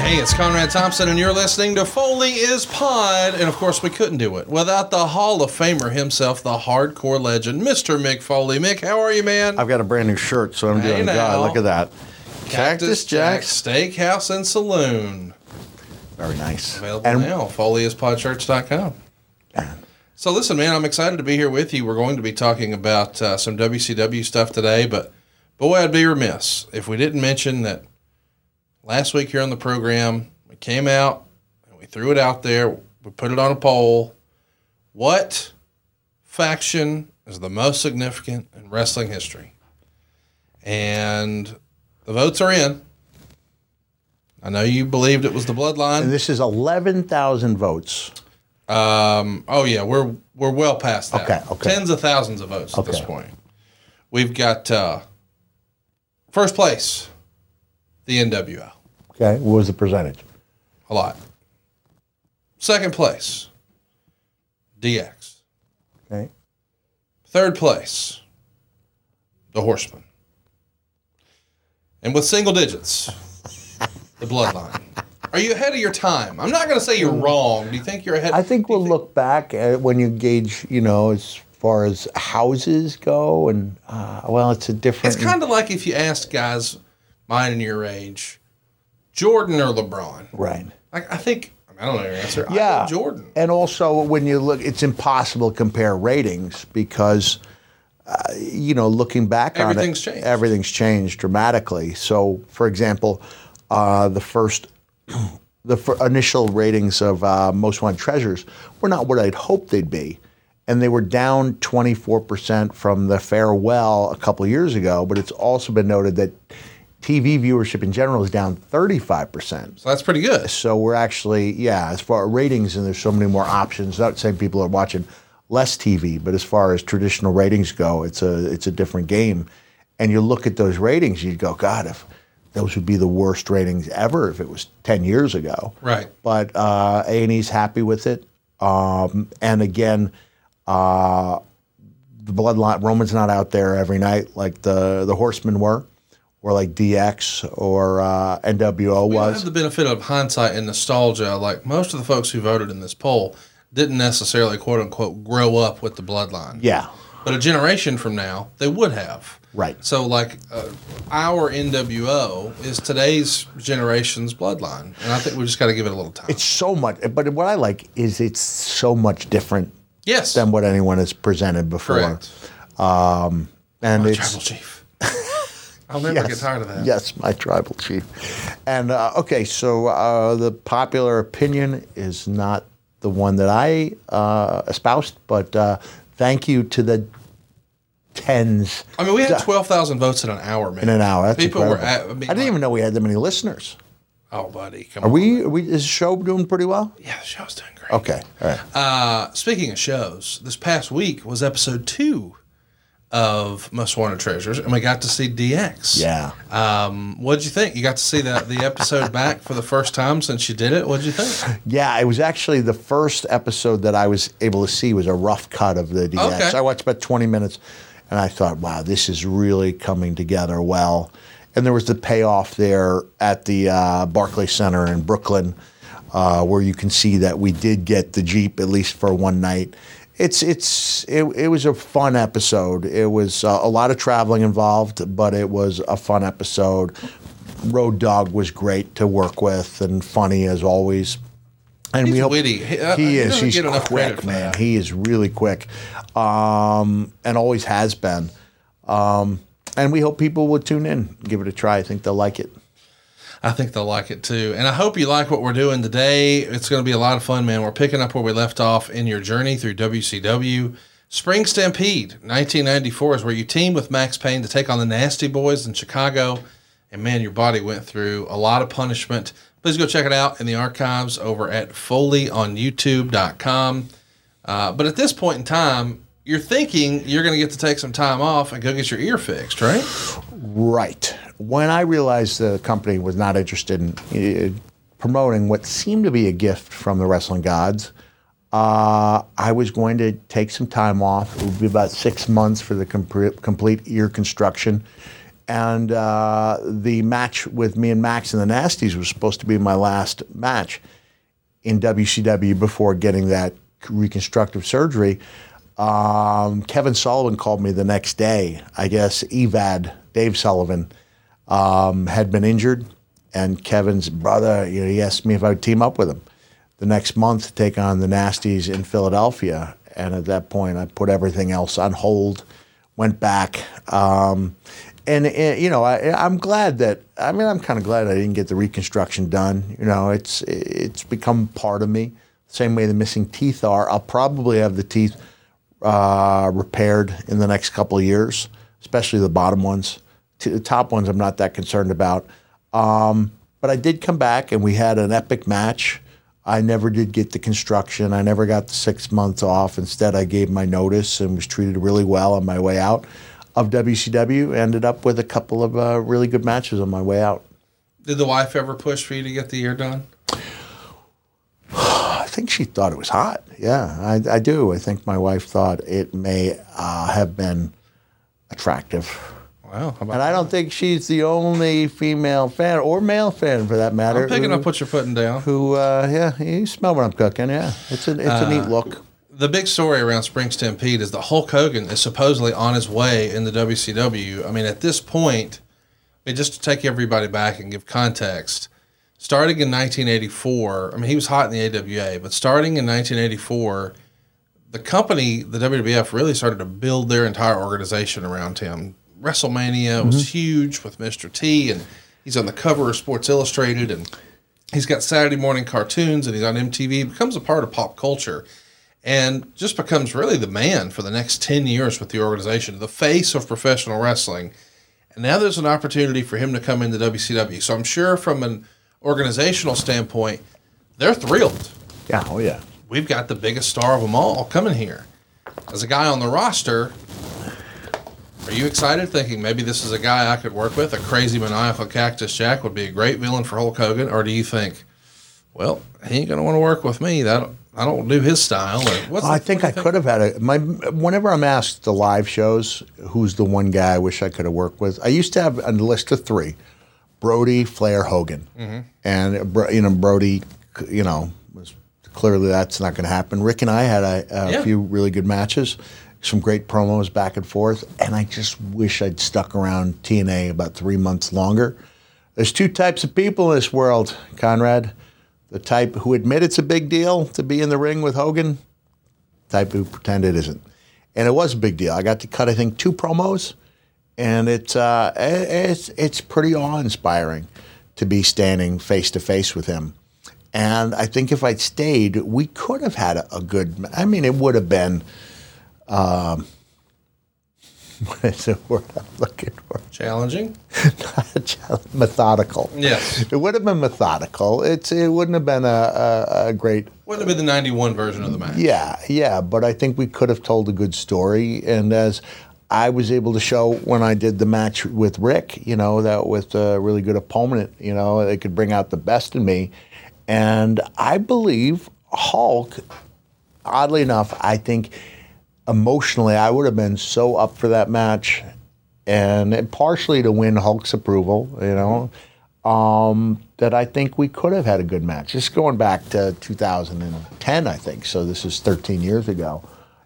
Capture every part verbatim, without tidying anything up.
Hey, it's Conrad Thompson, and you're listening to Foley is Pod. And, of course, we couldn't do it without the Hall of Famer himself, the hardcore legend, Mister Mick Foley. Mick, how are you, man? I've got a brand new shirt, so I'm hey doing God. Look at that. Cactus, Cactus Jack's Jack Steakhouse and Saloon. Very nice. Available and now, foley is pod shirts dot com. So, listen, man, I'm excited to be here with you. We're going to be talking about uh, some W C W stuff today, but, boy, I'd be remiss if we didn't mention that last week here on the program, we came out and we threw it out there. We put it on a poll. What faction is the most significant in wrestling history? And the votes are in. I know you believed it was the Bloodline. And this is eleven thousand votes. Um, oh, yeah. We're we're well past that. Okay, okay. Tens of thousands of votes okay. at this point. We've got uh, first place, the N W O. Okay, what was the percentage? A lot. Second place, D X. Okay. Third place, the Horsemen. And with single digits, the Bloodline. Are you ahead of your time? I'm not going to say you're wrong. Do you think you're ahead? I think we'll think- look back at when you gauge, you know, as far as houses go, and uh, well, it's a different. It's kind of like if you ask guys mine and your age, Jordan or LeBron. Right. Like I think, I don't know your answer. Yeah. I think Jordan. And also when you look, it's impossible to compare ratings because, uh, you know, looking back on it. Everything's changed. Everything's changed dramatically. So, for example, uh, the first, the f- initial ratings of uh, Most Wanted Treasures were not what I'd hoped they'd be. And they were down twenty-four percent from the farewell a couple of years ago. But it's also been noted that T V viewership in general is down thirty-five percent. So that's pretty good. So we're actually, yeah, as far as ratings, and there's so many more options. Not saying people are watching less T V, but as far as traditional ratings go, it's a it's a different game. And you look at those ratings, you'd go, God, if those would be the worst ratings ever if it was ten years ago. Right. But uh, A and E's happy with it. Um, and again, uh, the Bloodline, Roman's not out there every night like the, the Horsemen were. Or like D X or uh, N W O was. We have the benefit of hindsight and nostalgia. Like most of the folks who voted in this poll didn't necessarily, quote unquote, grow up with the Bloodline. Yeah. But a generation from now, they would have. Right. So like uh, our N W O is today's generation's Bloodline. And I think we just got to give it a little time. It's so much. But what I like is it's so much different yes. than what anyone has presented before. Correct. Um, and My it's... Tribal Chief. I'll never yes. get tired of that. Yes, my tribal chief. And, uh, okay, so uh, the popular opinion is not the one that I uh, espoused, but uh, thank you to the tens. I mean, we had twelve thousand votes in an hour, man. In an hour. That's People incredible. Were at, I, mean, I didn't like, even know we had that many listeners. Oh, buddy, come are on. We, are we, is the show doing pretty well? Yeah, the show's doing great. Okay, all right. Uh, speaking of shows, this past week was episode two of Most Wanted Treasures, and we got to see D X. Yeah. Um, what'd you think? You got to see the, the episode back for the first time since you did it. What'd you think? Yeah, it was actually the first episode that I was able to see was a rough cut of the D X. Okay. I watched about twenty minutes, and I thought, wow, this is really coming together well. And there was the payoff there at the uh, Barclays Center in Brooklyn, uh, where you can see that we did get the Jeep, at least for one night. It's it's it, it was a fun episode. It was uh, a lot of traveling involved, but it was a fun episode. Road Dogg was great to work with and funny as always. And he's we hope witty. He, I, he I is. He's quick, man. He is really quick, um, and always has been. Um, and we hope people will tune in, give it a try. I think they'll like it. I think they'll like it too. And I hope you like what we're doing today. It's going to be a lot of fun, man. We're picking up where we left off in your journey through W C W. Spring Stampede, nineteen ninety-four, is where you teamed with Max Payne to take on the Nasty Boys in Chicago. And man, your body went through a lot of punishment. Please go check it out in the archives over at foley on youtube dot com. Uh, but at this point in time, you're thinking you're going to get to take some time off and go get your ear fixed, right? Right. When I realized the company was not interested in uh, promoting what seemed to be a gift from the wrestling gods, uh, I was going to take some time off. It would be about six months for the complete, complete ear construction. And uh, the match with me and Max and the Nasties was supposed to be my last match in W C W before getting that reconstructive surgery. Um, Kevin Sullivan called me the next day. I guess Evad, Dave Sullivan, um, had been injured, and Kevin's brother, you know, he asked me if I would team up with him the next month to take on the Nasties in Philadelphia. And at that point, I put everything else on hold, went back. Um, and, and, you know, I, I'm glad that, I mean, I'm kind of glad I didn't get the reconstruction done. You know, it's, it's become part of me. Same way the missing teeth are. I'll probably have the teeth uh, repaired in the next couple of years, especially the bottom ones. T- the top ones I'm not that concerned about. Um, but I did come back, and we had an epic match. I never did get the construction. I never got the six months off. Instead, I gave my notice and was treated really well on my way out of W C W. Ended up with a couple of uh, really good matches on my way out. Did the wife ever push for you to get the ear done? I think she thought it was hot. Yeah, I, I do. I think my wife thought it may uh, have been attractive. Wow. How about and I don't that? think she's the only female fan, or male fan for that matter. I'm picking who, up what you're putting down. Who, uh, yeah, you smell what I'm cooking, yeah. It's a, it's uh, a neat look. The big story around Spring Stampede is that Hulk Hogan is supposedly on his way in the W C W. I mean, at this point, I mean, just to take everybody back and give context, starting in nineteen eighty-four, I mean, he was hot in the A W A, but starting in nineteen eighty-four, the company, the W W F, really started to build their entire organization around him. WrestleMania was mm-hmm. huge with Mister T, and he's on the cover of Sports Illustrated, and he's got Saturday morning cartoons, and he's on M T V. He becomes a part of pop culture and just becomes really the man for the next ten years with the organization, the face of professional wrestling. And now there's an opportunity for him to come into W C W. So I'm sure from an organizational standpoint, they're thrilled. Yeah, oh yeah. We've got the biggest star of them all coming here. As a guy on the roster, are you excited thinking maybe this is a guy I could work with? A crazy maniacal Cactus Jack would be a great villain for Hulk Hogan? Or do you think, well, he ain't going to want to work with me. That I don't do his style. Or what's I the, think what I think? could have had it. My, whenever I'm asked the live shows, who's the one guy I wish I could have worked with? I used to have a list of three, Brody, Flair, Hogan. Mm-hmm. And, you know, Brody, you know, was clearly that's not going to happen. Rick and I had a, a yeah. few really good matches. Some great promos back and forth, and I just wish I'd stuck around T N A about three months longer. There's two types of people in this world, Conrad. The type who admit it's a big deal to be in the ring with Hogan, type who pretend it isn't. And it was a big deal. I got to cut, I think, two promos, and it's uh, it's it's pretty awe-inspiring to be standing face-to-face with him. And I think if I'd stayed, we could have had a, a good... I mean, it would have been... Um, what is the word I'm looking for? Challenging? Not challenge, methodical. Yes. It would have been methodical. It's It wouldn't have been a, a, a great... Wouldn't have been the ninety-one version of the match. Yeah, yeah, but I think we could have told a good story. And as I was able to show when I did the match with Rick, you know, that with a really good opponent, you know, they could bring out the best in me. And I believe Hulk, oddly enough, I think... Emotionally, I would have been so up for that match, and partially to win Hulk's approval, you know, um, that I think we could have had a good match. Just going back to two thousand ten, I think, so this is thirteen years ago.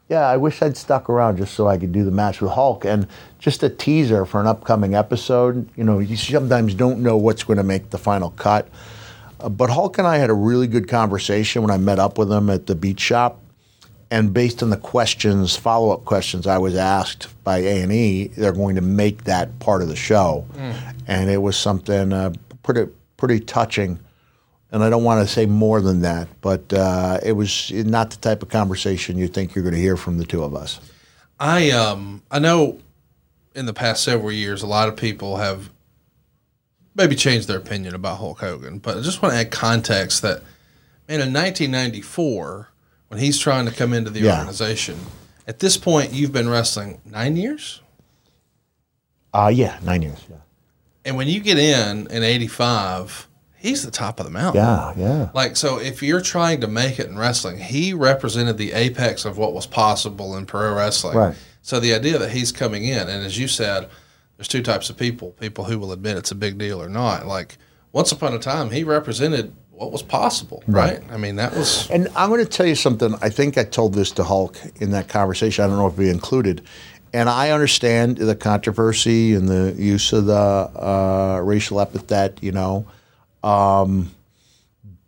Yeah, I wish I'd stuck around just so I could do the match with Hulk, and just a teaser for an upcoming episode. You know, you sometimes don't know what's going to make the final cut, uh, but Hulk and I had a really good conversation when I met up with him at the beach shop. And based on the questions, follow-up questions I was asked by A and E, they're going to make that part of the show. Mm. And it was something uh, pretty pretty touching. And I don't want to say more than that, but uh, it was not the type of conversation you think you're going to hear from the two of us. I um I know in the past several years, a lot of people have maybe changed their opinion about Hulk Hogan. But I just want to add context that, man, in nineteen ninety-four... when he's trying to come into the yeah. organization. At this point, you've been wrestling nine years? Uh, yeah, nine years. Yeah. And when you get in in eighty-five, he's the top of the mountain. Yeah, yeah. Like, so if you're trying to make it in wrestling, he represented the apex of what was possible in pro wrestling. Right. So the idea that he's coming in, and as you said, there's two types of people, people who will admit it's a big deal or not. Like, once upon a time, he represented what was possible, right? right? I mean, that was... And I'm going to tell you something. I think I told this to Hulk in that conversation. I don't know if we included. And I understand the controversy and the use of the uh, racial epithet, you know. Um,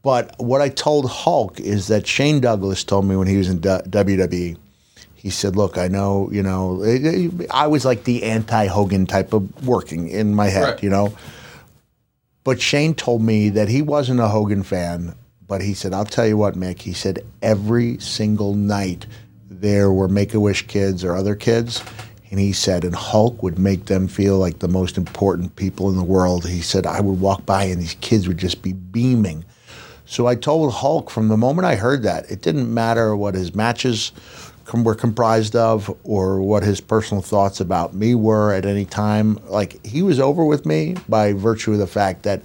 but what I told Hulk is that Shane Douglas told me when he was in W W E, he said, look, I know, you know, it, it, I was like the anti-Hogan type of working in my head, right. you know. But Shane told me that he wasn't a Hogan fan, but he said, I'll tell you what, Mick, he said every single night there were Make-A-Wish kids or other kids, and he said, and Hulk would make them feel like the most important people in the world. He said, I would walk by and these kids would just be beaming. So I told Hulk from the moment I heard that, it didn't matter what his matches com- were comprised of or what his personal thoughts about me were at any time. Like, he was over with me by virtue of the fact that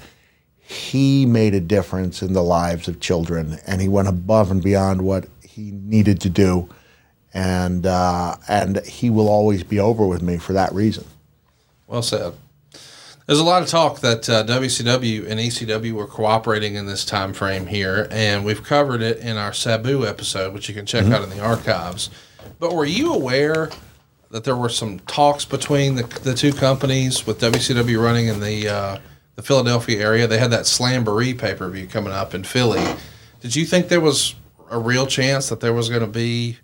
he made a difference in the lives of children, and he went above and beyond what he needed to do. And uh, and he will always be over with me for that reason. Well said. There's a lot of talk that uh, W C W and E C W were cooperating in this time frame here, and we've covered it in our Sabu episode, which you can check mm-hmm. out in the archives. But were you aware that there were some talks between the, the two companies with W C W running in the uh, the Philadelphia area? They had that Slamboree pay-per-view coming up in Philly. Did you think there was a real chance that there was going to be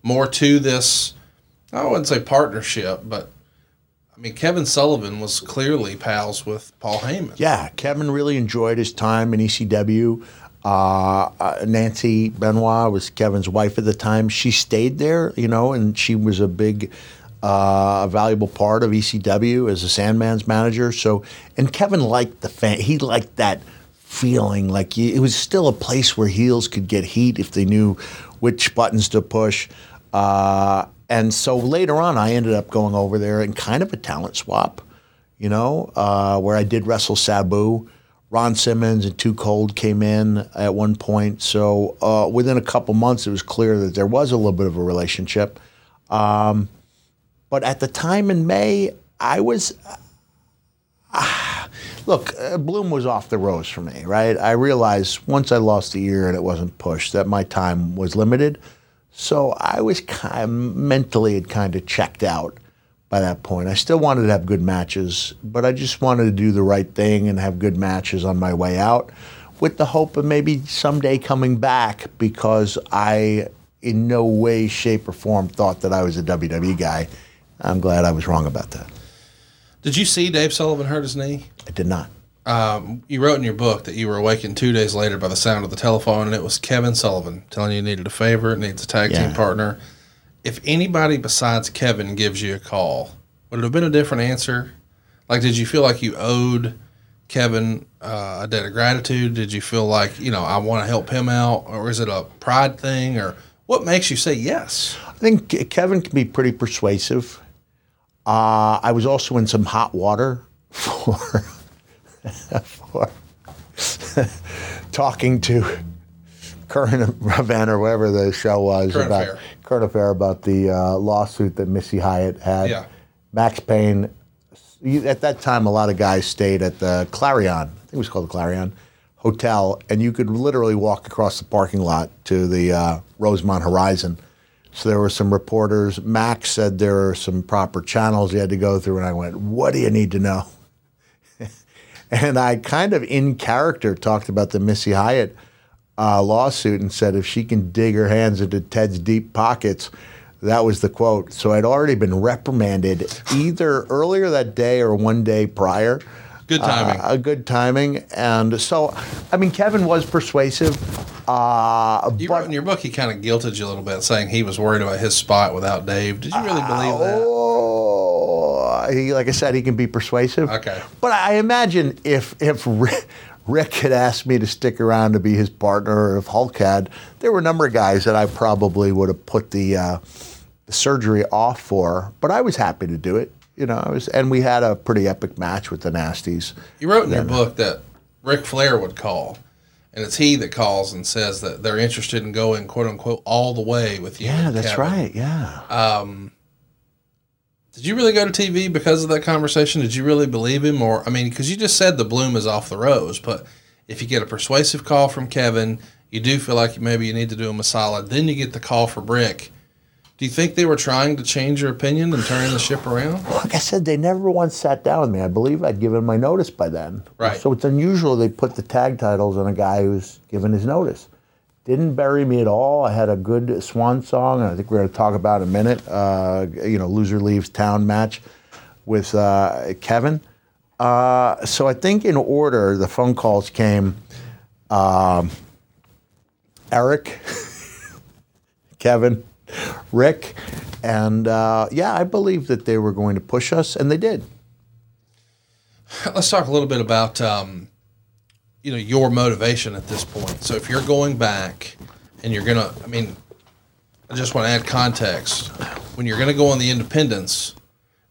more to this, I wouldn't say partnership, but, I mean, Kevin Sullivan was clearly pals with Paul Heyman. Yeah, Kevin really enjoyed his time in E C W. Uh, uh, Nancy Benoit was Kevin's wife at the time. She stayed there, you know, and she was a big, uh, valuable part of E C W as a Sandman's manager. So, and Kevin liked the fan. He liked that feeling. Like, he, it was still a place where heels could get heat if they knew which buttons to push. Uh, and so later on, I ended up going over there in kind of a talent swap, you know, uh, where I did wrestle Sabu. Ron Simmons and Too Cold came in at one point. So uh, within a couple months, it was clear that there was a little bit of a relationship. Um, but at the time in May, I was... Uh, look, Bloom was off the rose for me, right? I realized once I lost the ear and it wasn't pushed that my time was limited. So I was kind of mentally had kind of checked out by that point. I still wanted to have good matches, but I just wanted to do the right thing and have good matches on my way out with the hope of maybe someday coming back, because I in no way, shape, or form thought that I was a W W E guy. I'm glad I was wrong about that. Did you see Dave Sullivan hurt his knee? I did not. Um, you wrote in your book that you were awakened two days later by the sound of the telephone, and it was Kevin Sullivan telling you he needed a favor, needs a tag yeah. team partner. If anybody besides Kevin gives you a call, would it have been a different answer? Like, did you feel like you owed Kevin uh, a debt of gratitude? Did you feel like, you know, I want to help him out? Or is it a pride thing? Or what makes you say yes? I think Kevin can be pretty persuasive. Uh, I was also in some hot water for, for talking to current event or whatever the show was current about affair. current affair about the uh, lawsuit that Missy Hyatt had. Yeah. Max Payne. At that time, a lot of guys stayed at the Clarion. I think it was called the Clarion Hotel, and you could literally walk across the parking lot to the uh, Rosemont Horizon. So there were some reporters. Max said there are some proper channels you had to go through, and I went, what do you need to know? And I kind of in character talked about the Missy Hyatt uh, lawsuit and said if she can dig her hands into Ted's deep pockets, that was the quote. So I'd already been reprimanded either earlier that day or one day prior. Good timing. Uh, good timing. And so, I mean, Kevin was persuasive. Uh, you but, wrote in your book, he kind of guilted you a little bit, saying he was worried about his spot without Dave. Did you really uh, believe that? Oh, he, like I said, he can be persuasive. Okay. But I imagine if if Rick, Rick had asked me to stick around to be his partner, or if Hulk had, there were a number of guys that I probably would have put the, uh, the surgery off for. But I was happy to do it. You know, I was, and we had a pretty epic match with the Nasties. You wrote in then, your book that Ric Flair would call. And it's he that calls and says that they're interested in going, quote unquote, all the way with you. Yeah, that's Kevin. Right. Yeah. Um, did you really go to T V because of that conversation? Did you really believe him? Or, I mean, because you just said the bloom is off the rose, but if you get a persuasive call from Kevin, you do feel like maybe you need to do him a solid. Then you get the call for Rick. Do you think they were trying to change your opinion and turn the ship around? Like I said, they never once sat down with me. I believe I'd given my notice by then. Right. So it's unusual they put the tag titles on a guy who's given his notice. Didn't bury me at all. I had a good swan song, and I think we're going to talk about in a minute. Uh, you know, loser leaves town match with uh, Kevin. Uh, so I think in order, the phone calls came. Um, Eric, Kevin. Rick, and uh, yeah, I believe that they were going to push us, and they did. Let's talk a little bit about, um, you know, your motivation at this point. So if you're going back and you're going to, I mean, I just want to add context. When you're going to go on the independents,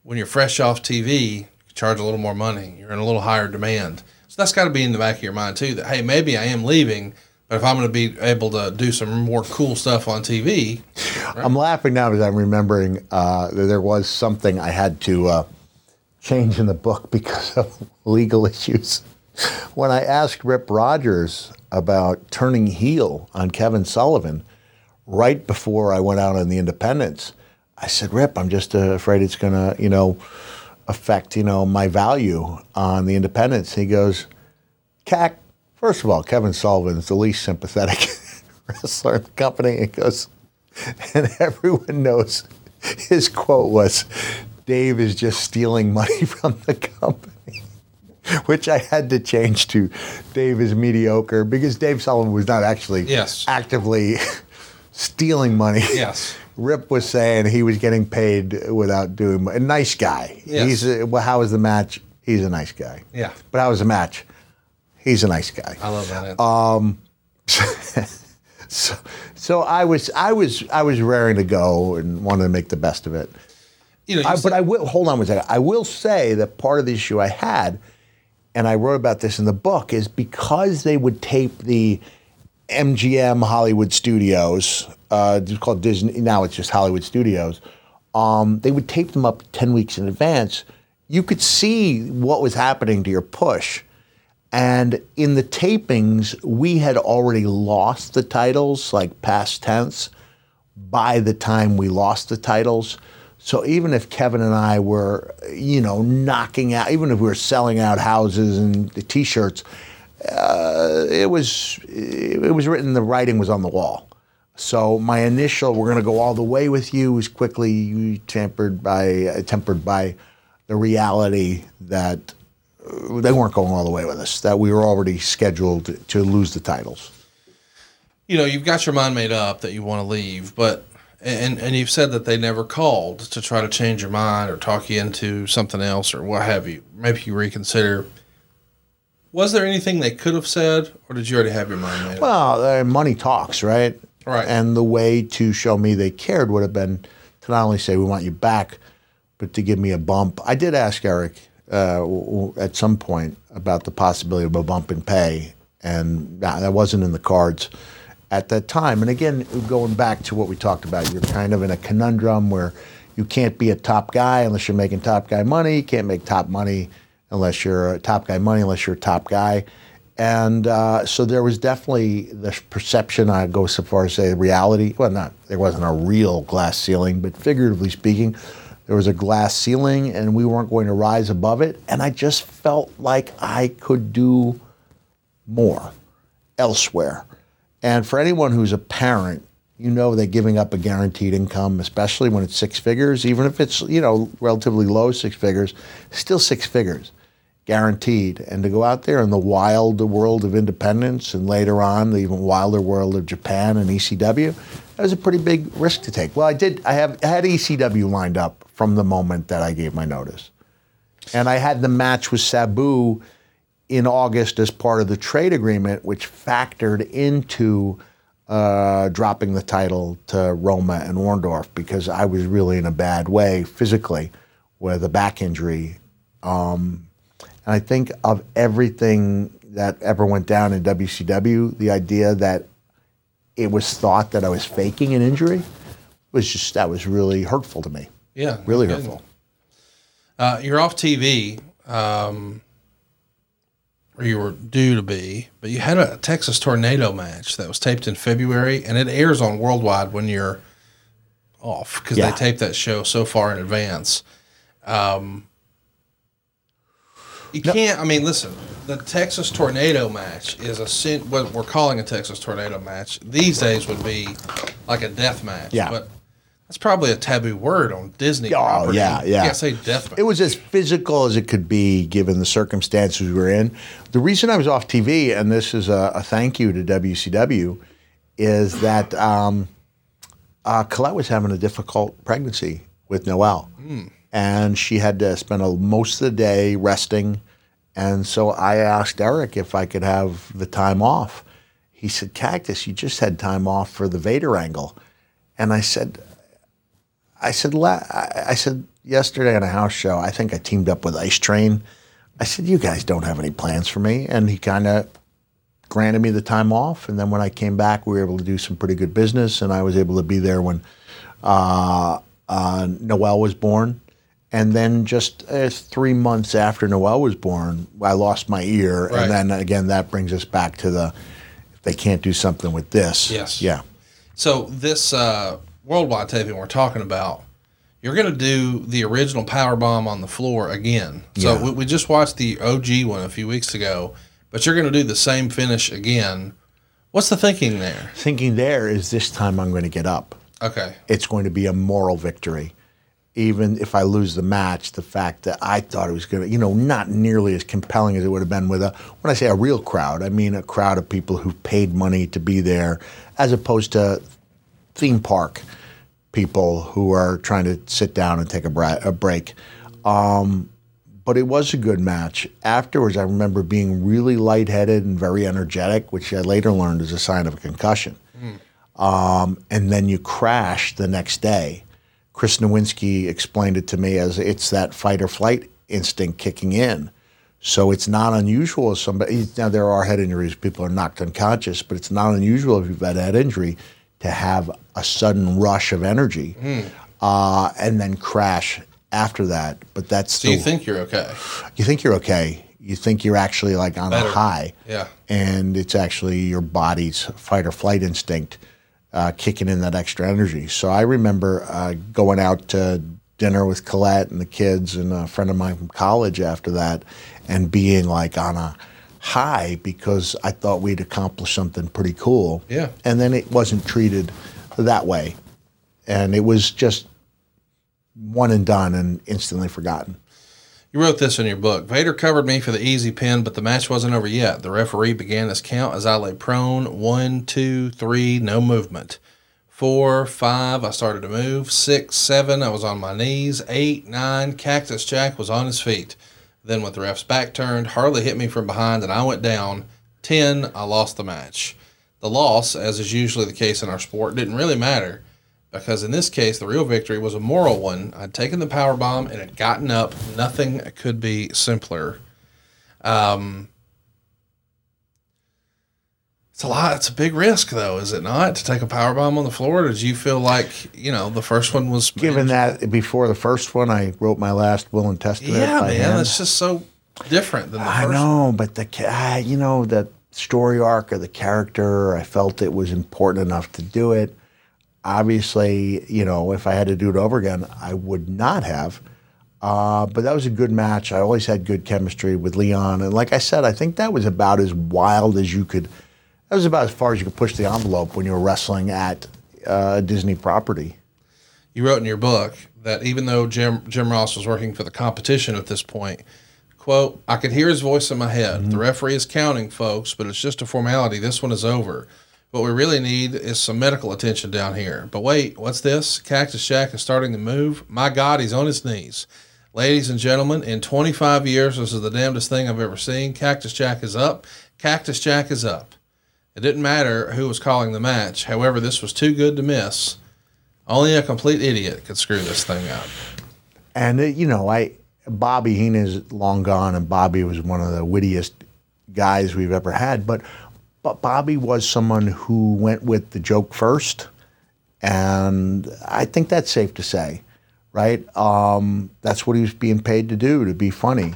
when you're fresh off T V, you charge a little more money. You're in a little higher demand. So that's got to be in the back of your mind, too, that, hey, maybe I am leaving. But if I'm going to be able to do some more cool stuff on T V. Right? I'm laughing now because I'm remembering uh, that there was something I had to uh, change in the book because of legal issues. When I asked Rip Rogers about turning heel on Kevin Sullivan right before I went out on the independents, I said, Rip, I'm just uh, afraid it's going to, you know, affect, you know, my value on the independents. He goes, C A C. First of all, Kevin Sullivan is the least sympathetic wrestler in the company. It goes, and everyone knows his quote was, Dave is just stealing money from the company, which I had to change to Dave is mediocre because Dave Sullivan was not actually yes. actively stealing money. Yes. Rip was saying he was getting paid without doing much. A nice guy. Yes. He's a, well, how was the match? He's a nice guy. Yeah. But how was the match? He's a nice guy. I love that. Um, so, so I was, I was, I was raring to go and wanted to make the best of it. You know, you I, said, but I will hold on one second. I will say that part of the issue I had, and I wrote about this in the book, is because they would tape the M G M Hollywood Studios, uh, it's called Disney. Now it's just Hollywood Studios. Um, they would tape them up ten weeks in advance. You could see what was happening to your push. And in the tapings, we had already lost the titles, like past tense, by the time we lost the titles. So even if Kevin and I were, you know, knocking out, even if we were selling out houses and the T-shirts, uh, it was it was written, the writing was on the wall. So my initial, we're going to go all the way with you, was quickly tempered by, tempered by the reality that they weren't going all the way with us, that we were already scheduled to lose the titles. You know, you've got your mind made up that you want to leave, but, and, and you've said that they never called to try to change your mind or talk you into something else or what have you. Maybe you reconsider. Was there anything they could have said, or did you already have your mind made well, up? Well, money talks, right? Right. And the way to show me they cared would have been to not only say, we want you back, but to give me a bump. I did ask Eric Uh, at some point about the possibility of a bump in pay, and nah, that wasn't in the cards at that time. And again, going back to what we talked about, you're kind of in a conundrum where you can't be a top guy unless you're making top guy money. You can't make top money unless you're a top guy money unless you're a top guy. And uh, so there was definitely the perception, I go so far as to say reality, well, not, there wasn't a real glass ceiling, but figuratively speaking, there was a glass ceiling, and we weren't going to rise above it. And I just felt like I could do more elsewhere. And for anyone who's a parent, you know that giving up a guaranteed income, especially when it's six figures, even if it's, you know, relatively low six figures, still six figures, guaranteed. And to go out there in the wild world of independence and later on the even wilder world of Japan and E C W, that was a pretty big risk to take. Well, I did. I have I had E C W lined up from the moment that I gave my notice. And I had the match with Sabu in August as part of the trade agreement, which factored into uh, dropping the title to Roma and Orndorff because I was really in a bad way physically with a back injury. Um, and I think of everything that ever went down in W C W, the idea that it was thought that I was faking an injury was just, that was really hurtful to me. Yeah. Really hurtful. Uh, you're off T V, um, or you were due to be, but you had a Texas tornado match that was taped in February, and it airs on Worldwide when you're off, because yeah. they tape that show so far in advance. Um, you no. can't, I mean, listen, the Texas tornado match is a, what we're calling a Texas tornado match these days would be like a death match. Yeah. But that's probably a taboo word on Disney. Oh, property. yeah, yeah. You can't say death match. It was as physical as it could be given the circumstances we were in. The reason I was off T V, and this is a, a thank you to W C W, is that um, uh, Colette was having a difficult pregnancy with Noelle. Mm. And she had to spend a, most of the day resting. And so I asked Eric if I could have the time off. He said, Cactus, you just had time off for the Vader angle. And I said... I said I said yesterday on a house show, I think I teamed up with Ice Train. I said, you guys don't have any plans for me. And he kind of granted me the time off. And then when I came back, we were able to do some pretty good business. And I was able to be there when uh, uh, Noelle was born. And then just uh, three months after Noelle was born, I lost my ear. Right. And then, again, that brings us back to the, if they can't do something with this. Yes. Yeah. So this... Uh Worldwide taping we're talking about, you're going to do the original powerbomb on the floor again. So yeah. we, we just watched the O G one a few weeks ago, but you're going to do the same finish again. What's the thinking there? Thinking there is this time I'm going to get up. Okay. It's going to be a moral victory. Even if I lose the match, the fact that I thought it was going to, you know, not nearly as compelling as it would have been with a, when I say a real crowd, I mean a crowd of people who paid money to be there as opposed to theme park people who are trying to sit down and take a, bra a break. Um, but it was a good match. Afterwards, I remember being really lightheaded and very energetic, which I later learned is a sign of a concussion. Mm. Um, and then you crash the next day. Chris Nowinski explained it to me as it's that fight or flight instinct kicking in. So it's not unusual if somebody, now there are head injuries, people are knocked unconscious, but it's not unusual if you've had a head injury to have a sudden rush of energy mm. uh, and then crash after that. But that's so still, you think you're okay. You think you're okay. You think you're actually like on Better. a high. Yeah. And it's actually your body's fight or flight instinct uh, kicking in that extra energy. So I remember uh, going out to dinner with Colette and the kids and a friend of mine from college after that and being like on a high because I thought we'd accomplished something pretty cool. Yeah. And then it wasn't treated that way. And it was just one and done and instantly forgotten. You wrote this in your book. Vader covered me for the easy pin, but the match wasn't over yet. The referee began his count as I lay prone. One, two, three, no movement. Four, five, I started to move. Six, seven, I was on my knees. Eight, nine, Cactus Jack was on his feet. Then with the ref's back turned, Harley hit me from behind and I went down. ten, I lost the match. The loss, as is usually the case in our sport, didn't really matter because in this case, the real victory was a moral one. I'd taken the powerbomb and had gotten up. Nothing could be simpler. Um, it's a lot. It's a big risk, though, is it not, to take a powerbomb on the floor? Did you feel like, you know, the first one was... Given that before the first one, I wrote my last will and testament. Yeah, man, hand. That's just so different than the I first I know, one. But, the uh, you know, the story arc of the character, I felt it was important enough to do it. Obviously, you know, if I had to do it over again, I would not have. Uh, but that was a good match. I always had good chemistry with Leon. And like I said, I think that was about as wild as you could... That was about as far as you could push the envelope when you were wrestling at uh, Disney property. You wrote in your book that even though Jim, Jim Ross was working for the competition at this point, quote, I could hear his voice in my head. Mm-hmm. The referee is counting, folks, but it's just a formality. This one is over. What we really need is some medical attention down here. But wait, what's this? Cactus Jack is starting to move. My God, he's on his knees. Ladies and gentlemen, in twenty-five years, this is the damnedest thing I've ever seen. Cactus Jack is up. Cactus Jack is up. It didn't matter who was calling the match. However, this was too good to miss. Only a complete idiot could screw this thing up. And, you know, I Bobby Heenan is long gone, and Bobby was one of the wittiest guys we've ever had. But, but Bobby was someone who went with the joke first, and I think that's safe to say, right? Um, that's what he was being paid to do, to be funny.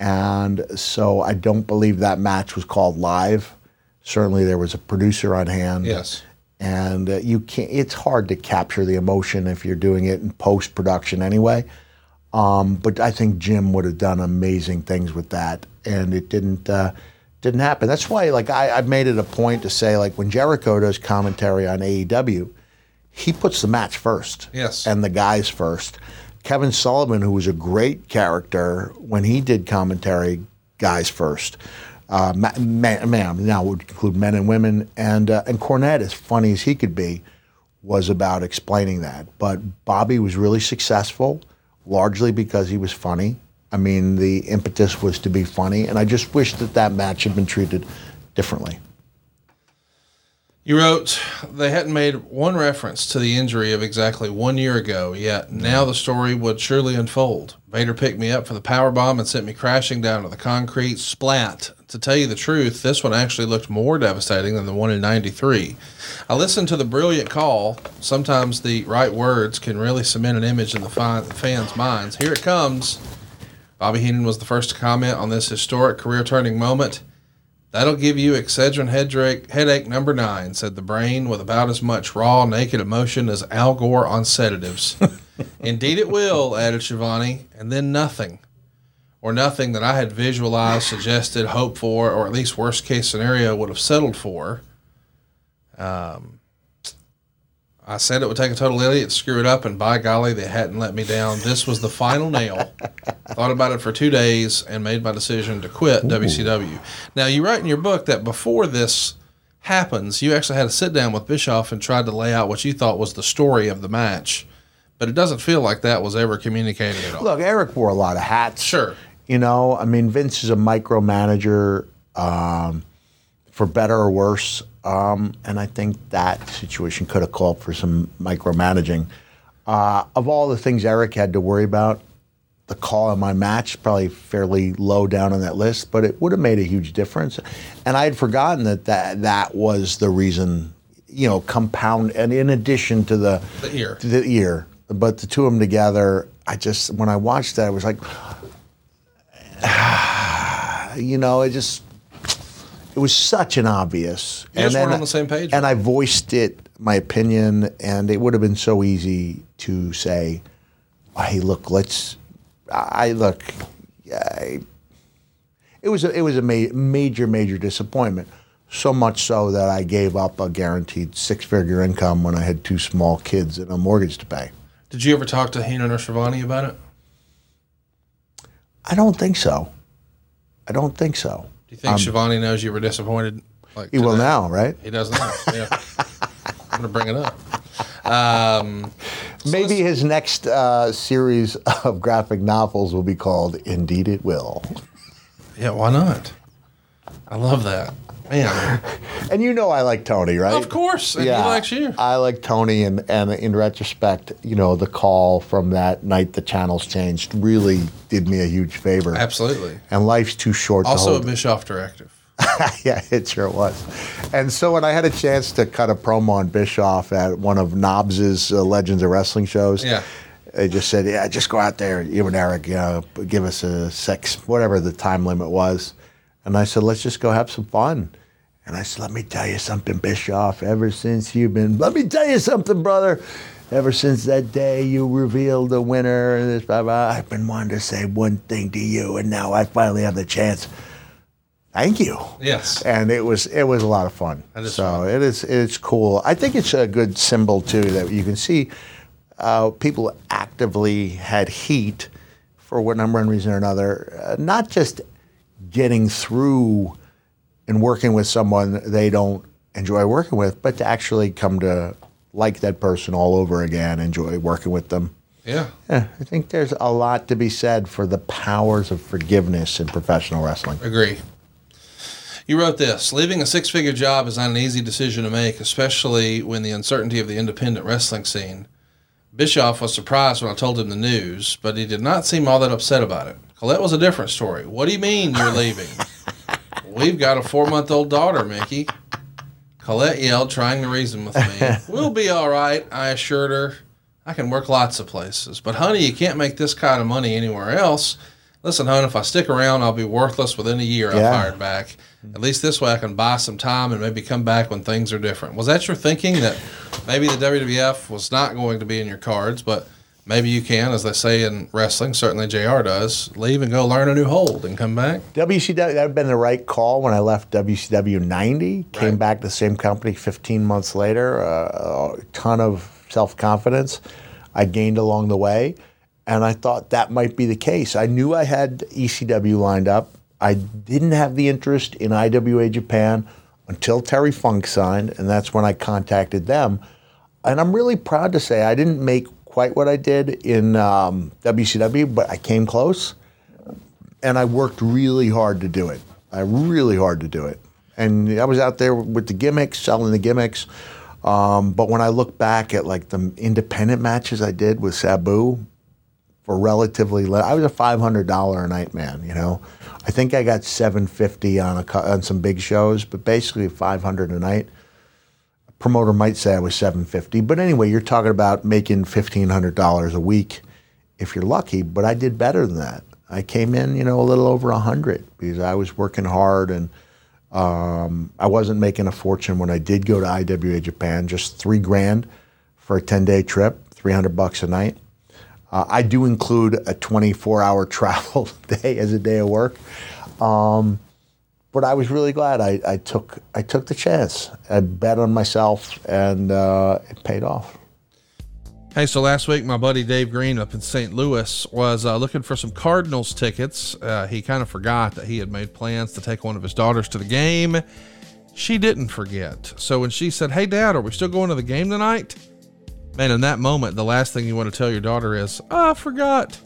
And so I don't believe that match was called live. Certainly there was a producer on hand. Yes. And uh, you can't, it's hard to capture the emotion if you're doing it in post-production anyway. Um, but I think Jim would have done amazing things with that, and it didn't uh, didn't happen. That's why, like, I, I've made it a point to say, like, when Jericho does commentary on A E W, he puts the match first. Yes. And the guys first. Kevin Sullivan, who was a great character, when he did commentary, guys first. Uh, man, man, now would include men and women, and uh, and Cornette, as funny as he could be, was about explaining that. But Bobby was really successful, largely because he was funny. I mean, the impetus was to be funny, and I just wish that that match had been treated differently. You wrote, they hadn't made one reference to the injury of exactly one year ago, yet now the story would surely unfold. Vader picked me up for the powerbomb and sent me crashing down to the concrete. Splat. To tell you the truth, this one actually looked more devastating than the one in ninety-three. I listened to the brilliant call. Sometimes the right words can really cement an image in the fans' minds. Here it comes. Bobby Heenan was the first to comment on this historic career-turning moment. That'll give you Excedrin headache number nine, said the brain, with about as much raw, naked emotion as Al Gore on sedatives. Indeed it will, added Shivani, and then nothing. Or nothing that I had visualized, suggested, hoped for, or at least worst-case scenario would have settled for. Um, I said it would take a total idiot to screw it up, and by golly, they hadn't let me down. This was the final nail. Thought about it for two days and made my decision to quit Ooh. W C W. Now, you write in your book that before this happens, you actually had a sit-down with Bischoff and tried to lay out what you thought was the story of the match, but it doesn't feel like that was ever communicated at all. Look, Eric wore a lot of hats. Sure. You know, I mean, Vince is a micromanager, um, for better or worse, um, and I think that situation could have called for some micromanaging. Uh, of all the things Eric had to worry about, the call in my match, probably fairly low down on that list, but it would have made a huge difference. And I had forgotten that that, that was the reason, you know, compound, and in addition to the, the ear. To the ear. But the two of them together, I just, when I watched that, I was like, you know, it just, it was such an obvious. You and just weren't on the same page. And right? I voiced it, my opinion, and it would have been so easy to say, hey, look, let's, I look, I, it was a, it was a ma major, major disappointment. So much so that I gave up a guaranteed six-figure income when I had two small kids and a mortgage to pay. Did you ever talk to Heenan or Shivani about it? I don't think so. I don't think so. Do you think um, Shivani knows you were disappointed? Like, he today? Will now, right? He does now. Yeah. I'm going to bring it up. Um, so Maybe his next uh, series of graphic novels will be called Indeed It Will. Yeah, why not? I love that. Man. And you know I like Tony, right? Of course. And yeah, he likes you. I like Tony, and, and in retrospect, you know, the call from that night the channels changed really did me a huge favor. Absolutely. And life's too short also to hold. Also a Bischoff directive. Yeah, it sure was. And so when I had a chance to cut a promo on Bischoff at one of Knobs' uh, Legends of Wrestling shows, yeah, they just said, yeah, just go out there, you and Eric, you know, give us a sex, whatever the time limit was. And I said, let's just go have some fun. And I said, let me tell you something, Bischoff, ever since you've been, let me tell you something, brother. Ever since that day you revealed the winner, and this, blah, blah, I've been wanting to say one thing to you, and now I finally have the chance. Thank you. Yes. And it was it was a lot of fun. That is so fun. it is it's cool. I think it's a good symbol too that you can see uh, people actively had heat for one number and reason or another, uh, not just getting through and working with someone they don't enjoy working with, but to actually come to like that person all over again, enjoy working with them. Yeah. Yeah. I think there's a lot to be said for the powers of forgiveness in professional wrestling. Agree. You wrote this, leaving a six-figure job is not an easy decision to make, especially when the uncertainty of the independent wrestling scene. Bischoff was surprised when I told him the news, but he did not seem all that upset about it. Colette was a different story. What do you mean you're leaving? We've got a four-month-old daughter, Mickey. Colette yelled, trying to reason with me. We'll be all right, I assured her. I can work lots of places. But, honey, you can't make this kind of money anywhere else. Listen, hon, if I stick around, I'll be worthless within a year. Yeah. I'm hired back. At least this way I can buy some time and maybe come back when things are different. Was that your thinking, that maybe the W W F was not going to be in your cards, but maybe you can, as they say in wrestling, certainly J R does, leave and go learn a new hold and come back? W C W, that would have been the right call when I left W C W ninety, came right. back to the same company fifteen months later, uh, a ton of self-confidence I gained along the way. And I thought that might be the case. I knew I had E C W lined up. I didn't have the interest in I W A Japan until Terry Funk signed, and that's when I contacted them. And I'm really proud to say I didn't make quite what I did in um, W C W, but I came close, and I worked really hard to do it. I really hard to do it. And I was out there with the gimmicks, selling the gimmicks. Um, but when I look back at like the independent matches I did with Sabu, for relatively low. I was a five hundred dollars a night man, you know. I think I got seven fifty on a on some big shows, but basically five hundred a night. A promoter might say I was seven fifty, but anyway, you're talking about making fifteen hundred dollars a week if you're lucky, but I did better than that. I came in, you know, a little over one hundred because I was working hard, and um, I wasn't making a fortune when I did go to I W A Japan, just three grand for a ten-day trip, three hundred bucks a night. Uh, I do include a twenty-four hour travel day as a day of work. Um, but I was really glad I, I took I took the chance. I bet on myself, and uh, it paid off. Hey, so last week my buddy Dave Green up in Saint Louis was uh, looking for some Cardinals tickets. Uh, he kind of forgot that he had made plans to take one of his daughters to the game. She didn't forget. So when she said, "Hey, Dad, are we still going to the game tonight?" Man, in that moment, the last thing you want to tell your daughter is, "Oh, I forgot."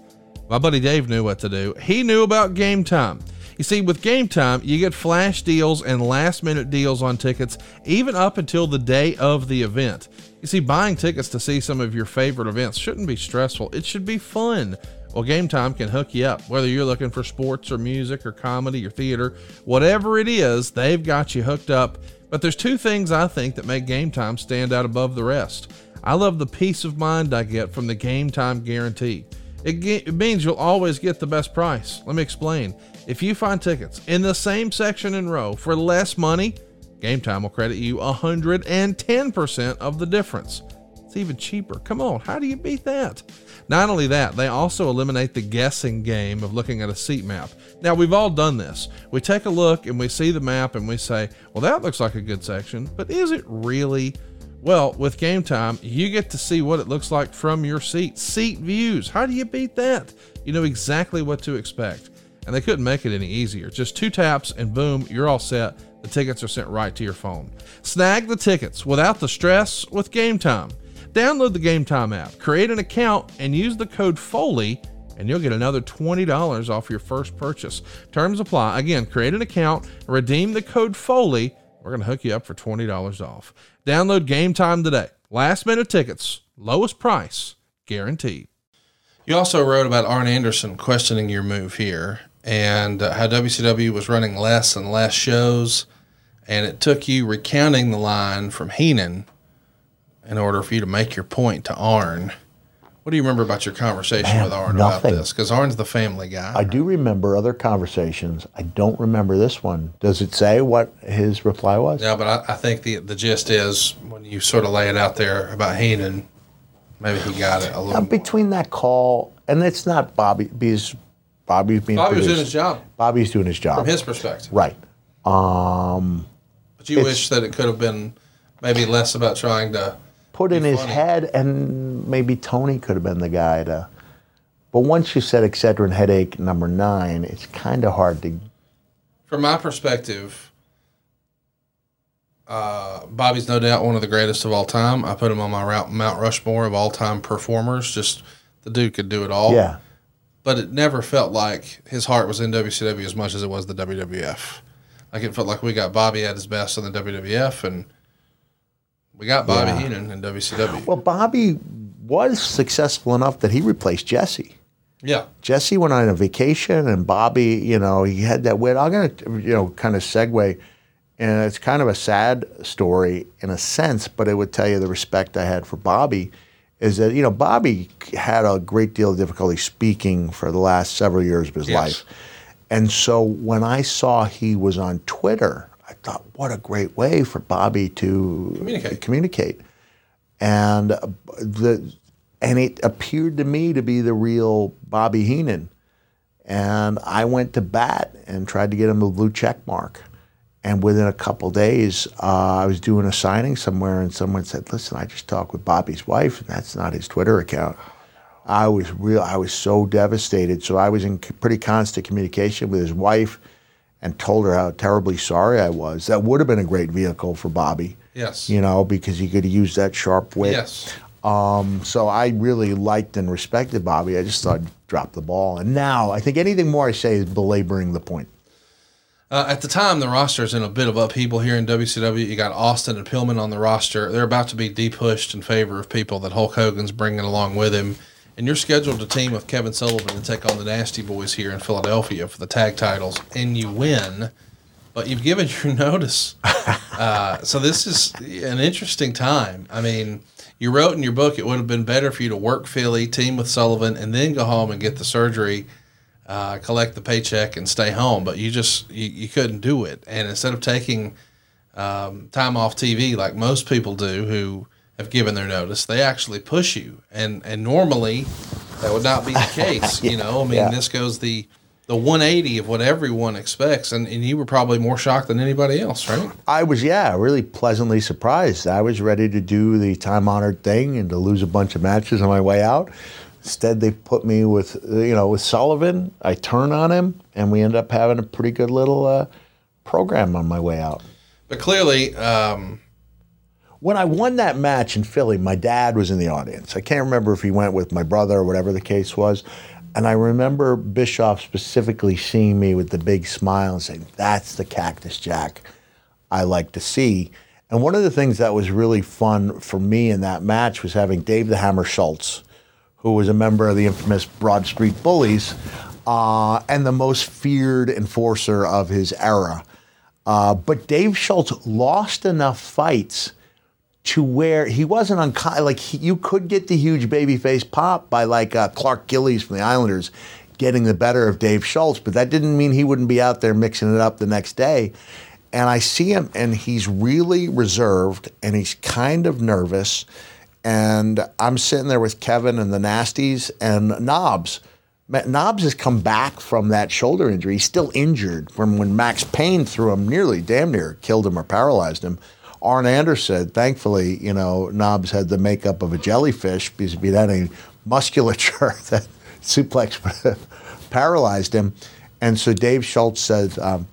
My buddy Dave knew what to do. He knew about Game Time. You see, with Game Time, you get flash deals and last minute deals on tickets, even up until the day of the event. You see, buying tickets to see some of your favorite events shouldn't be stressful. It should be fun. Well, Game Time can hook you up. Whether you're looking for sports or music or comedy or theater, whatever it is, they've got you hooked up. But there's two things I think that make Game Time stand out above the rest. I love the peace of mind I get from the Game Time guarantee. It, ge- it means you'll always get the best price. Let me explain. If you find tickets in the same section and row for less money, Game Time will credit you one hundred ten percent of the difference. It's even cheaper. Come on, how do you beat that? Not only that, they also eliminate the guessing game of looking at a seat map. Now, we've all done this. We take a look and we see the map and we say, well, that looks like a good section, but is it really? Well, with Game Time, you get to see what it looks like from your seat. Seat views. How do you beat that? You know exactly what to expect. And they couldn't make it any easier. Just two taps and boom, you're all set. The tickets are sent right to your phone. Snag the tickets without the stress with Game Time. Download the Game Time app, create an account, and use the code Foley, and you'll get another twenty dollars off your first purchase. Terms apply. Again, create an account, redeem the code Foley. We're going to hook you up for twenty dollars off. Download Game Time today. Last minute tickets, lowest price, guaranteed. You also wrote about Arn Anderson questioning your move here and uh, how W C W was running less and less shows, and it took you recounting the line from Heenan in order for you to make your point to Arn. What do you remember about your conversation Man, with Arn nothing. about this? Because Arn's the family guy. I right? do remember other conversations. I don't remember this one. Does it say what his reply was? Yeah, but I, I think the the gist is when you sort of lay it out there about Heenan, maybe he got it a little. Now, between that call, and it's not Bobby, because Bobby's being Bobby produced. was doing his job. Bobby's doing his job. From his perspective. Right. Um, but you wish that it could have been maybe less about trying to put in his head, and maybe Tony could have been the guy to, but once you said Excedrin headache number nine, it's kind of hard to. From my perspective, uh, Bobby's no doubt one of the greatest of all time. I put him on my Mount Rushmore of all time performers. Just the dude could do it all. Yeah. But it never felt like his heart was in W C W as much as it was the W W F. Like it felt like we got Bobby at his best in the W W F, and we got Bobby yeah. Heenan in W C W. Well, Bobby was successful enough that he replaced Jesse. Yeah. Jesse went on a vacation, and Bobby, you know, he had that weird, I'm going to, you know, kind of segue. And it's kind of a sad story in a sense, but I would tell you the respect I had for Bobby is that, you know, Bobby had a great deal of difficulty speaking for the last several years of his yes. life. And so when I saw he was on Twitter, I thought, what a great way for Bobby to communicate. communicate. And the and it appeared to me to be the real Bobby Heenan. And I went to bat and tried to get him a blue check mark. And within a couple of days, uh, I was doing a signing somewhere, and someone said, "Listen, I just talked with Bobby's wife, and that's not his Twitter account." I was real. I was so devastated. So I was in pretty constant communication with his wife, and told her how terribly sorry I was. That would have been a great vehicle for Bobby. Yes. You know, because he could have used that sharp wit. Yes. Um, so I really liked and respected Bobby. I just thought I'd drop the ball. And now I think anything more I say is belaboring the point. Uh, at the time, the roster is in a bit of upheaval here in W C W. You got Austin and Pillman on the roster. They're about to be depushed in favor of people that Hulk Hogan's bringing along with him. And you're scheduled to team with Kevin Sullivan to take on the Nasty Boys here in Philadelphia for the tag titles, and you win, but you've given your notice. Uh, so this is an interesting time. I mean, you wrote in your book it would have been better for you to work Philly, team with Sullivan, and then go home and get the surgery. Uh, collect the paycheck and stay home, but you just you, you couldn't do it. And instead of taking um, time off T V like most people do who have given their notice, they actually push you. And and normally that would not be the case. yeah, you know, I mean, yeah. This goes the the one eighty of what everyone expects. And, and you were probably more shocked than anybody else, right? I was, yeah, really pleasantly surprised. I was ready to do the time-honored thing and to lose a bunch of matches on my way out. Instead, they put me with, you know, with Sullivan. I turn on him, and we end up having a pretty good little uh, program on my way out. But clearly, um... when I won that match in Philly, my dad was in the audience. I can't remember if he went with my brother or whatever the case was. And I remember Bischoff specifically seeing me with the big smile and saying, "That's the Cactus Jack I like to see." And one of the things that was really fun for me in that match was having Dave the Hammer Schultz, who was a member of the infamous Broad Street Bullies, uh, and the most feared enforcer of his era. Uh, but Dave Schultz lost enough fights to where he wasn't unkind. Like, he, you could get the huge babyface pop by, like, uh, Clark Gillies from the Islanders getting the better of Dave Schultz, but that didn't mean he wouldn't be out there mixing it up the next day. And I see him, and he's really reserved, and he's kind of nervous. And I'm sitting there with Kevin and the Nasties and Knobs. Knobs has come back from that shoulder injury. He's still injured from when Max Payne threw him nearly, damn near, killed him or paralyzed him. Arn Anders said, thankfully, you know, Knobs had the makeup of a jellyfish because if he'd had any musculature, that suplex would have paralyzed him. And so Dave Schultz said, um,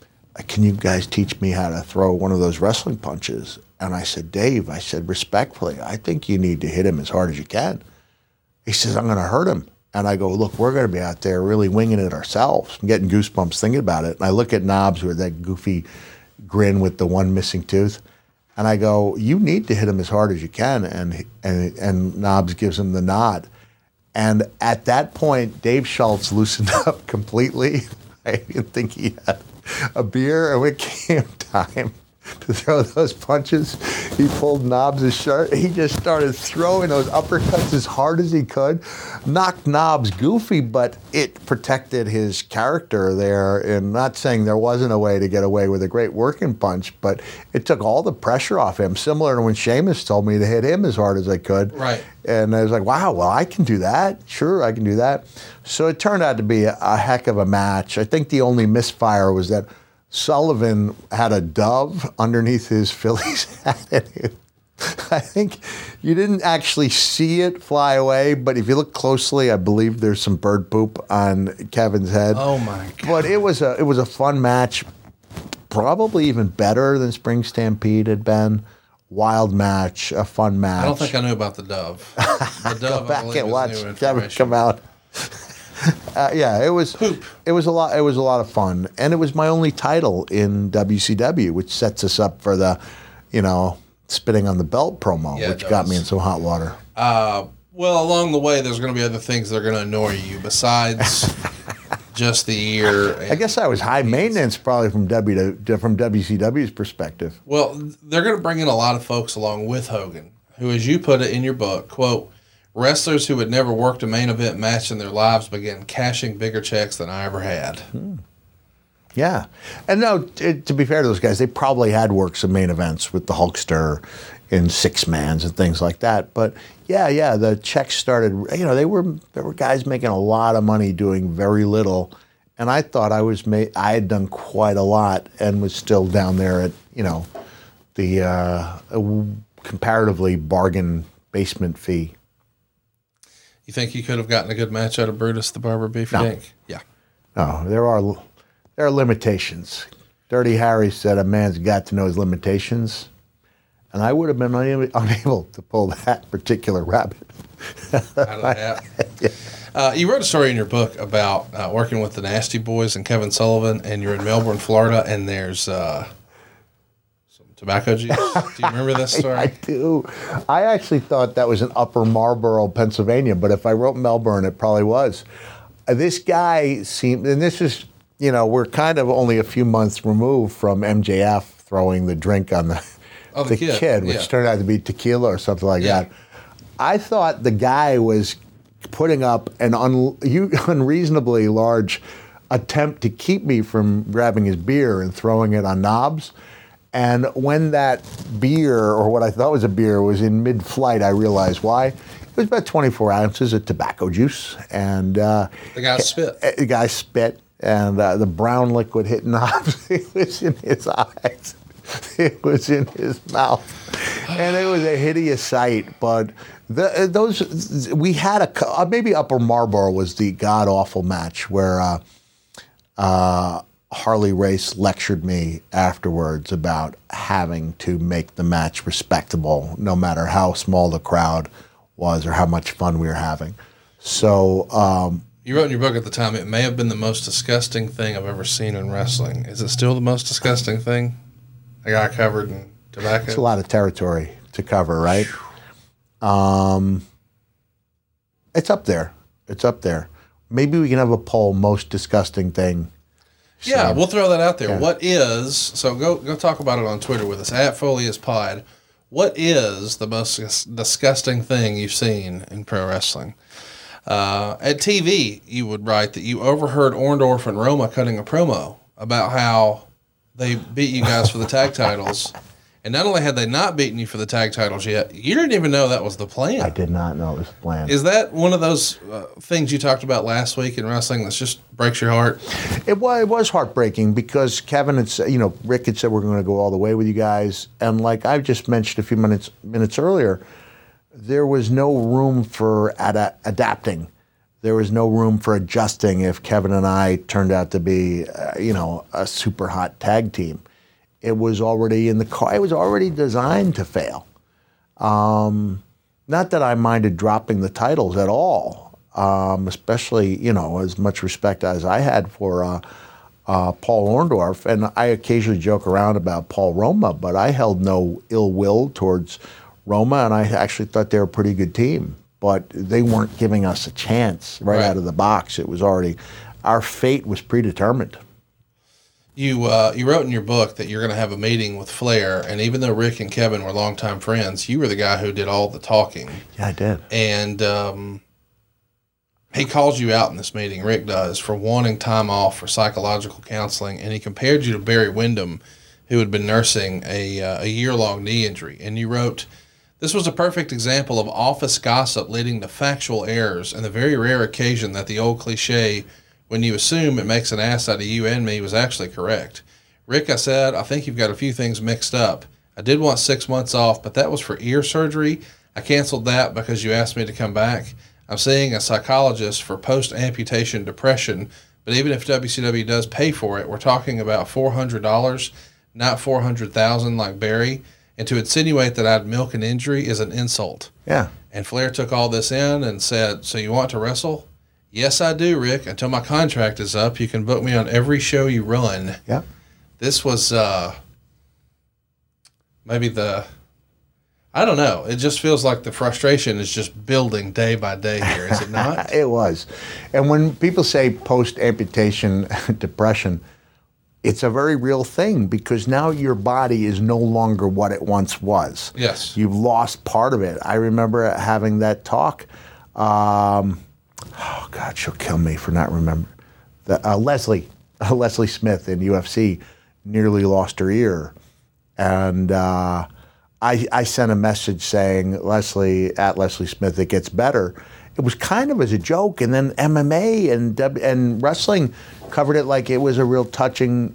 "Can you guys teach me how to throw one of those wrestling punches?" And I said, "Dave," I said, "respectfully, I think you need to hit him as hard as you can." He says, "I'm going to hurt him." And I go, "Look, we're going to be out there really winging it ourselves." I'm getting goosebumps thinking about it. And I look at Knobs with that goofy grin with the one missing tooth. And I go, "You need to hit him as hard as you can." And, and, and Knobs gives him the nod. And at that point, Dave Schultz loosened up completely. I didn't think he had a beer. And when it came time to throw those punches, he pulled Knobs' shirt. He just started throwing those uppercuts as hard as he could. Knocked Knobs goofy, but it protected his character there. And not saying there wasn't a way to get away with a great working punch, but it took all the pressure off him, similar to when Sheamus told me to hit him as hard as I could. Right. And I was like, wow, well, I can do that. Sure, I can do that. So it turned out to be a, a heck of a match. I think the only misfire was that Sullivan had a dove underneath his Phillies hat. I think you didn't actually see it fly away, but if you look closely, I believe there's some bird poop on Kevin's head. Oh my God. But it was a it was a fun match, probably even better than Spring Stampede had been. Wild match, a fun match. I don't think I knew about the dove. The dove. Go back I and watch Kevin come out. Uh, yeah, it was Poop. It was a lot. It was a lot of fun, and it was my only title in W C W, which sets us up for the, you know, spitting on the belt promo, yeah, which got was. me in some hot water. Uh, Well, along the way, there's going to be other things that are going to annoy you besides just the ear. I guess I was high maintenance probably from w to, from W C W's perspective. Well, they're going to bring in a lot of folks along with Hogan, who, as you put it in your book, quote, wrestlers who had never worked a main event match in their lives began cashing bigger checks than I ever had. Hmm. Yeah. And no, it, to be fair to those guys, they probably had worked some main events with the Hulkster in six-mans and things like that. But yeah, yeah, the checks started, you know, they were, there were guys making a lot of money doing very little. And I thought I was made, I had done quite a lot and was still down there at, you know, the uh, comparatively bargain basement fee. You think you could have gotten a good match out of Brutus the Barber Beef no. Dink? Yeah. No, there are there are limitations. Dirty Harry said a man's got to know his limitations, and I would have been un unable to pull that particular rabbit out of the hat. Yeah. Uh, you wrote a story in your book about uh, working with the Nasty Boys and Kevin Sullivan, and you're in Melbourne, Florida, and there's uh, some tobacco juice. Do you remember this story? I do. I actually thought that was in Upper Marlboro, Pennsylvania, but if I wrote Melbourne, it probably was. Uh, this guy seemed, and this is, you know, we're kind of only a few months removed from M J F throwing the drink on the... Oh, the, the kid, kid which yeah. turned out to be tequila or something like yeah. that. I thought the guy was putting up an un unreasonably large attempt to keep me from grabbing his beer and throwing it on Knobs. And when that beer, or what I thought was a beer, was in mid-flight, I realized why. It was about twenty-four ounces of tobacco juice. And uh, the guy spit. The guy spit, and uh, the brown liquid hit Knobs. It was in his eyes. It was in his mouth, and it was a hideous sight. But the, those we had a maybe Upper Marlboro was the god awful match where uh, uh, Harley Race lectured me afterwards about having to make the match respectable, no matter how small the crowd was or how much fun we were having. So. Um, You wrote in your book at the time, it may have been the most disgusting thing I've ever seen in wrestling. Is it still the most disgusting thing? I got covered in tobacco. It's a lot of territory to cover, right? Um, it's up there. It's up there. Maybe we can have a poll, most disgusting thing. Yeah, so, we'll throw that out there. Yeah. What is, so go go talk about it on Twitter with us, at Foley is Pod. What is the most disgusting thing you've seen in pro wrestling? Uh, at T V, you would write that you overheard Orndorff and Roma cutting a promo about how they beat you guys for the tag titles. And not only had they not beaten you for the tag titles yet, you didn't even know that was the plan. I did not know it was the plan. Is that one of those uh, things you talked about last week in wrestling that just breaks your heart? It was, it was heartbreaking because Kevin had said, you know, Rick had said, we're going to go all the way with you guys. And like I just mentioned a few minutes, minutes earlier, there was no room for ad adapting. There was no room for adjusting if Kevin and I turned out to be, uh, you know, a super hot tag team. It was already in the car. It was already designed to fail. Um, not that I minded dropping the titles at all, um, especially, you know, as much respect as I had for uh, uh, Paul Orndorff. And I occasionally joke around about Paul Roma, but I held no ill will towards Roma, and I actually thought they were a pretty good team. But they weren't giving us a chance right, right out of the box. It was already, our fate was predetermined. You uh, you wrote in your book that you're going to have a meeting with Flair, and even though Rick and Kevin were longtime friends, you were the guy who did all the talking. Yeah, I did. And um, he calls you out in this meeting, Rick does, for wanting time off for psychological counseling, and he compared you to Barry Windham, who had been nursing a, uh, a year-long knee injury. And you wrote, this was a perfect example of office gossip leading to factual errors and the very rare occasion that the old cliche, when you assume it makes an ass out of you and me, was actually correct. Rick, I said, I think you've got a few things mixed up. I did want six months off, but that was for ear surgery. I canceled that because you asked me to come back. I'm seeing a psychologist for post-amputation depression, but even if W C W does pay for it, we're talking about four hundred dollars, not four hundred thousand dollars like Barry. And to insinuate that I'd milk an injury is an insult. Yeah. And Flair took all this in and said, so you want to wrestle? Yes, I do, Rick. Until my contract is up, you can book me on every show you run. Yeah. This was uh, maybe the I don't know. It just feels like the frustration is just building day by day here, is it not? It was. And when people say post-amputation depression, it's a very real thing because now your body is no longer what it once was. Yes. You've lost part of it. I remember having that talk. Um, oh, God, she'll kill me for not remembering. The, uh, Leslie, uh, Leslie Smith in U F C nearly lost her ear. And uh, I, I sent a message saying, Leslie, at Leslie Smith, it gets better. It was kind of as a joke, and then M M A and and wrestling covered it like it was a real touching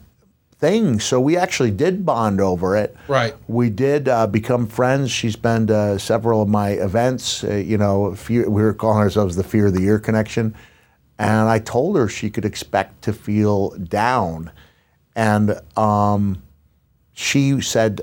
thing. So we actually did bond over it. Right. We did uh, become friends. She's been to several of my events. Uh, you know, fear, we were calling ourselves the Fear of the Year Connection. And I told her she could expect to feel down. And um, she said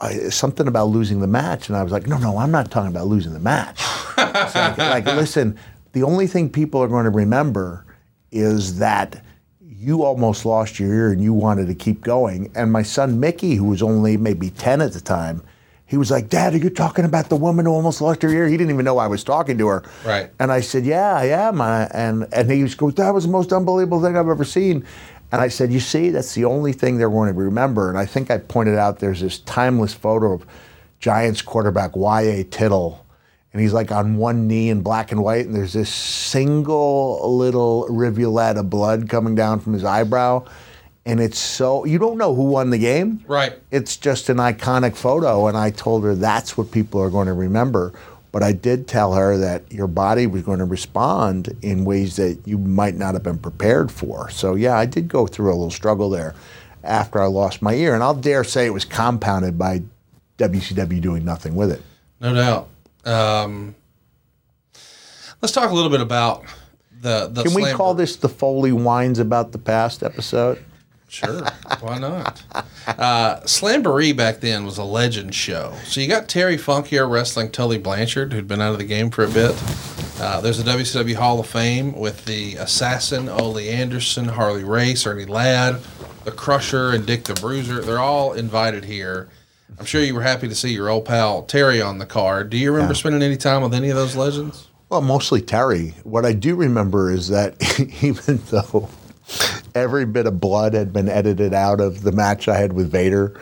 uh, something about losing the match. And I was like, no, no, I'm not talking about losing the match. It's like, like, listen, the only thing people are going to remember is that you almost lost your ear and you wanted to keep going. And my son, Mickey, who was only maybe ten at the time, he was like, Dad, are you talking about the woman who almost lost her ear? He didn't even know I was talking to her. Right. And I said, yeah, I am. And, and he was going, that was the most unbelievable thing I've ever seen. And I said, you see, that's the only thing they're going to remember. And I think I pointed out there's this timeless photo of Giants quarterback Y A Tittle. And he's like on one knee in black and white, and there's this single little rivulet of blood coming down from his eyebrow. And it's so, you don't know who won the game. Right. It's just an iconic photo. And I told her that's what people are going to remember. But I did tell her that your body was going to respond in ways that you might not have been prepared for. So yeah, I did go through a little struggle there after I lost my ear. And I'll dare say it was compounded by W C W doing nothing with it. No doubt. Um, let's talk a little bit about the, the Can we Slamboree. Call this the Foley Whines About the Past episode? Sure. Why not? Uh, Slamboree back then was a legend show. So you got Terry Funk here wrestling Tully Blanchard, who'd been out of the game for a bit. Uh, there's the W C W Hall of Fame with the Assassin, Ole Anderson, Harley Race, Ernie Ladd, the Crusher, and Dick the Bruiser. They're all invited here. I'm sure you were happy to see your old pal Terry on the card. Do you remember yeah. spending any time with any of those legends? Well, mostly Terry. What I do remember is that even though every bit of blood had been edited out of the match I had with Vader,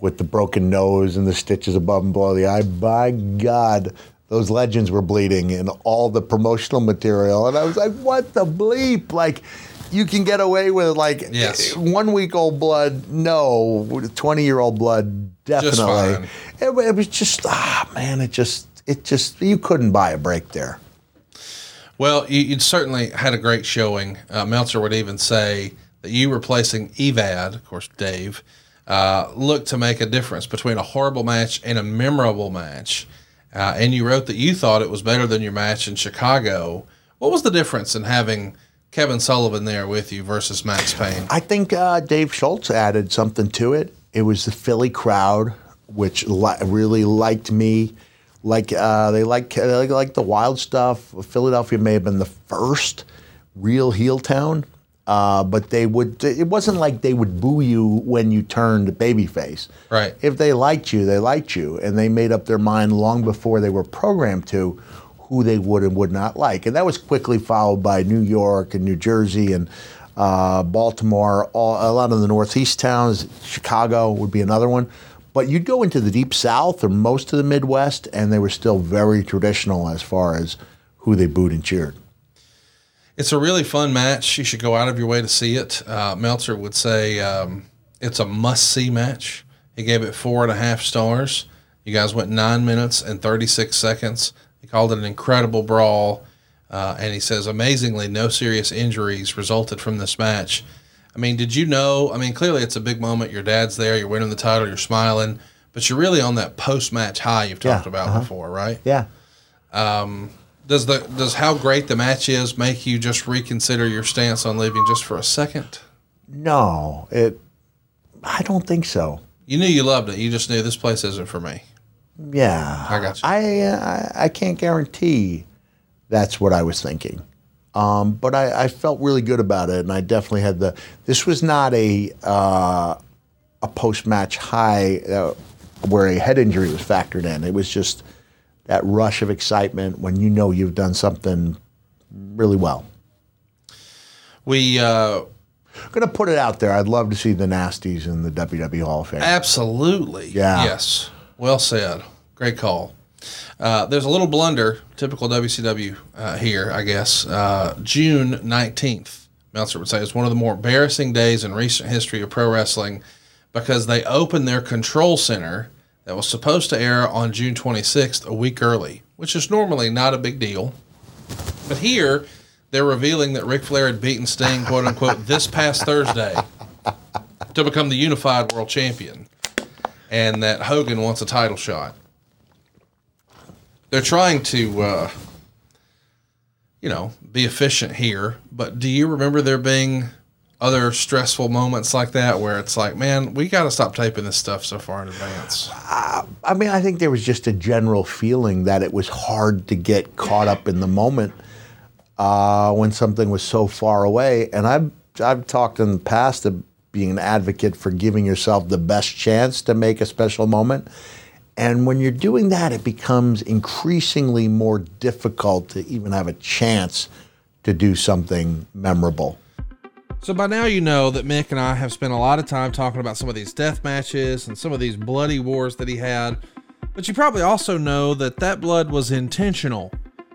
with the broken nose and the stitches above and below the eye, by God, those legends were bleeding in all the promotional material. And I was like, what the bleep? Like, you can get away with, like, yes. one-week-old blood, no, twenty-year-old blood, definitely. It, it was just, ah, man, it just, it just, you couldn't buy a break there. Well, you, you'd certainly had a great showing. Uh, Meltzer would even say that you replacing Evad, of course, Dave, uh, looked to make a difference between a horrible match and a memorable match. Uh, and you wrote that you thought it was better than your match in Chicago. What was the difference in having Kevin Sullivan there with you versus Max Payne? I think uh, Dave Schultz added something to it. It was the Philly crowd, which li- really liked me. Like uh, they like they like the wild stuff. Philadelphia may have been the first real heel town, uh, but they would. It wasn't like they would boo you when you turned babyface. Right. If they liked you, they liked you, and they made up their mind long before they were programmed to who they would and would not like. And that was quickly followed by New York and New Jersey and. Uh, Baltimore, all, a lot of the Northeast towns, Chicago would be another one. But you'd go into the Deep South or most of the Midwest, and they were still very traditional as far as who they booed and cheered. It's a really fun match. You should go out of your way to see it. Uh, Meltzer would say um, it's a must-see match. He gave it four and a half stars. You guys went nine minutes and thirty-six seconds. He called it an incredible brawl. Uh, and he says, amazingly, no serious injuries resulted from this match. I mean, did you know, I mean, clearly it's a big moment. Your dad's there, you're winning the title, you're smiling, but you're really on that post-match high you've talked yeah, about uh-huh. before, right? Yeah. Um, does the does how great the match is make you just reconsider your stance on leaving just for a second? No, it. I don't think so. You knew you loved it. You just knew this place isn't for me. Yeah. I got you. I, uh, I can't guarantee that's what I was thinking. Um, but I, I felt really good about it, and I definitely had the... This was not a uh, a post-match high uh, where a head injury was factored in. It was just that rush of excitement when you know you've done something really well. We uh, gonna put it out there. I'd love to see the Nasties in the W W E Hall of Fame. Absolutely. Yeah. Yes. Well said. Great call. Uh, there's a little blunder, typical W C W uh, here, I guess. Uh, June nineteenth, Meltzer would say, is one of the more embarrassing days in recent history of pro wrestling because they opened their control center that was supposed to air on June twenty-sixth, a week early, which is normally not a big deal. But here, they're revealing that Ric Flair had beaten Sting, quote unquote, this past Thursday to become the unified world champion, and that Hogan wants a title shot. They're trying to, uh, you know, be efficient here, but do you remember there being other stressful moments like that where it's like, man, we got to stop taping this stuff so far in advance? Uh, I mean, I think there was just a general feeling that it was hard to get caught up in the moment uh, when something was so far away. And I've, I've talked in the past of being an advocate for giving yourself the best chance to make a special moment. And when you're doing that, it becomes increasingly more difficult to even have a chance to do something memorable. So by now you know that Mick and I have spent a lot of time talking about some of these death matches and some of these bloody wars that he had, but you probably also know that that blood was intentional.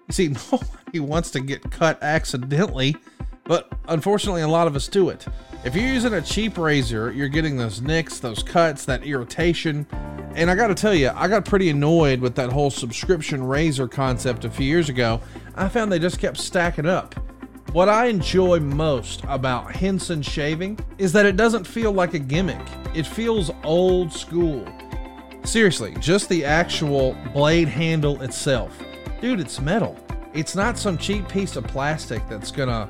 You see, nobody wants to get cut accidentally, but unfortunately a lot of us do it. If you're using a cheap razor, you're getting those nicks, those cuts, that irritation. And I got to tell you, I got pretty annoyed with that whole subscription razor concept a few years ago. I found they just kept stacking up. What I enjoy most about Henson shaving is that it doesn't feel like a gimmick. It feels old school. Seriously, just the actual blade handle itself. Dude, it's metal. It's not some cheap piece of plastic that's going to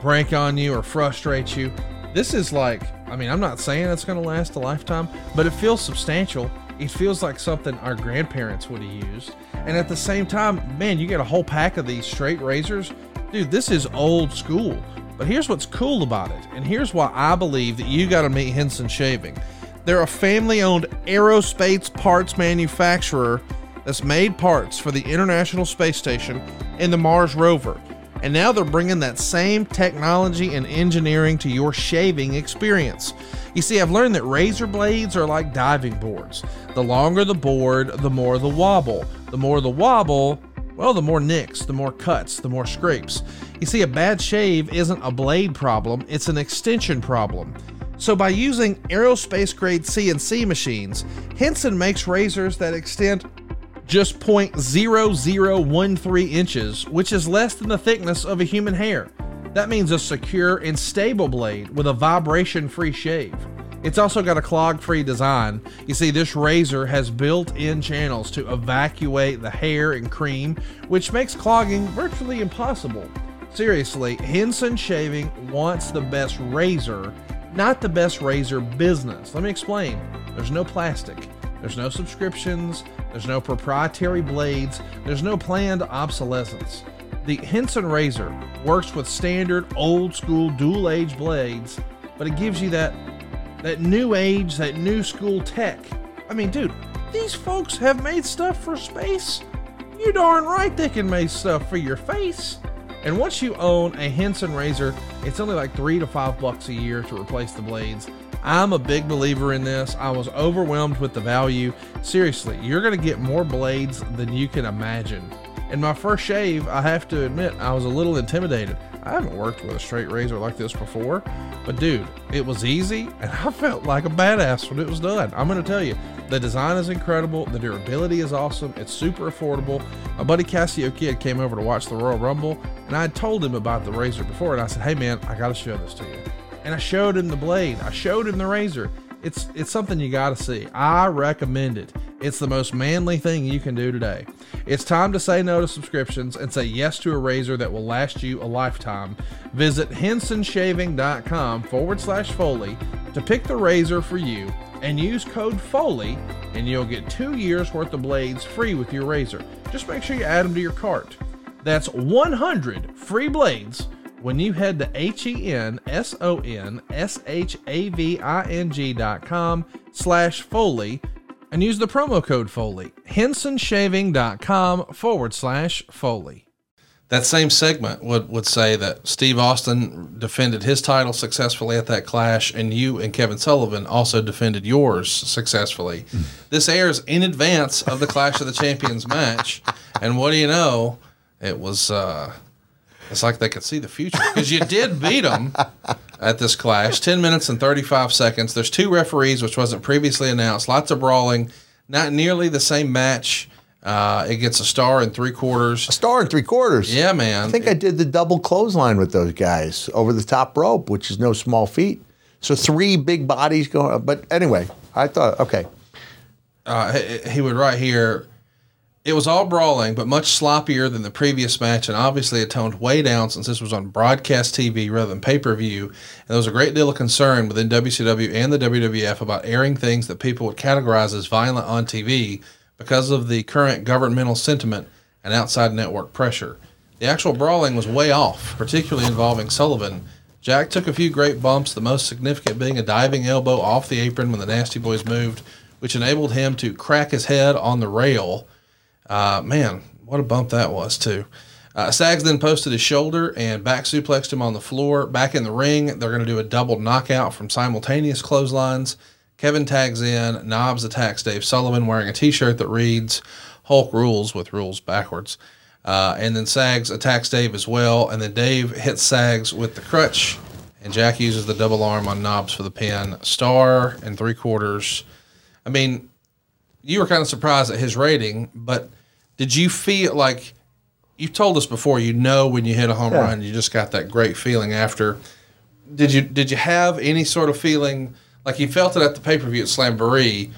break on you or frustrate you. This is like, I mean, I'm not saying it's going to last a lifetime, but it feels substantial. It feels like something our grandparents would have used. And at the same time, man, you get a whole pack of these straight razors. Dude, this is old school. But here's what's cool about it. And here's why I believe that you got to meet Henson Shaving. They're a family-owned aerospace parts manufacturer that's made parts for the International Space Station and the Mars rover. And now they're bringing that same technology and engineering to your shaving experience. You see, I've learned that razor blades are like diving boards. The longer the board, the more the wobble. The more the wobble, well, the more nicks, the more cuts, the more scrapes. You see, a bad shave isn't a blade problem, it's an extension problem. So by using aerospace-grade C N C machines, Henson makes razors that extend just zero point zero zero one three inches, which is less than the thickness of a human hair. That means a secure and stable blade with a vibration-free shave. It's also got a clog-free design. You see, this razor has built-in channels to evacuate the hair and cream, which makes clogging virtually impossible. Seriously, Henson Shaving wants the best razor, not the best razor business. Let me explain. There's no plastic. There's no subscriptions. There's no proprietary blades. There's no planned obsolescence. The Henson razor works with standard old school dual age blades, but it gives you that, that new age, that new school tech. I mean, dude, these folks have made stuff for space. You darn right they can make stuff for your face. And once you own a Henson razor, it's only like three to five bucks a year to replace the blades. I'm a big believer in this. I was overwhelmed with the value. Seriously, you're going to get more blades than you can imagine. In my first shave, I have to admit, I was a little intimidated. I haven't worked with a straight razor like this before, but dude, it was easy and I felt like a badass when it was done. I'm going to tell you, the design is incredible. The durability is awesome. It's super affordable. My buddy Cassio Kid came over to watch the Royal Rumble and I had told him about the razor before and I said, hey man, I got to show this to you. And I showed him the blade. I showed him the razor. It's it's something you got to see. I recommend it. It's the most manly thing you can do today. It's time to say no to subscriptions and say yes to a razor that will last you a lifetime. Visit henson shaving dot com forward slash Foley to pick the razor for you and use code Foley and you'll get two years worth of blades free with your razor. Just make sure you add them to your cart. That's one hundred free blades when you head to H E N S O N S H A V I N G dot com slash Foley and use the promo code Foley, hensonshaving.com forward slash Foley. That same segment would, would say that Steve Austin defended his title successfully at that Clash, and you and Kevin Sullivan also defended yours successfully. This airs in advance of the Clash of the Champions match, and what do you know? It was... Uh, It's like they could see the future, because you did beat them at this Clash. ten minutes and thirty-five seconds. There's two referees, which wasn't previously announced. Lots of brawling. Not nearly the same match. Uh, it gets a star and three quarters. A star and three quarters. Yeah, man. I think it, I did the double clothesline with those guys over the top rope, which is no small feat. So three big bodies going. But anyway, I thought, okay. Uh, he, he would right here. It was all brawling, but much sloppier than the previous match, and obviously it toned way down since this was on broadcast T V rather than pay-per-view, and there was a great deal of concern within W C W and the W W F about airing things that people would categorize as violent on T V because of the current governmental sentiment and outside network pressure. The actual brawling was way off, particularly involving Sullivan. Jack took a few great bumps, the most significant being a diving elbow off the apron when the Nasty Boys moved, which enabled him to crack his head on the rail. Uh, man, what a bump that was, too. Uh, Sags then posted his shoulder and back suplexed him on the floor. Back in the ring, they're going to do a double knockout from simultaneous clotheslines. Kevin tags in. Knobs attacks Dave Sullivan wearing a T-shirt that reads, Hulk rules, with rules backwards. Uh, and then Sags attacks Dave as well, and then Dave hits Sags with the crutch, and Jack uses the double arm on Knobs for the pin. Star and three quarters. I mean, you were kind of surprised at his rating, but... Did you feel like, you told us before, you know when you hit a home yeah. run, you just got that great feeling after. Did you did you have any sort of feeling, like you felt it at the pay-per-view at Slamboree,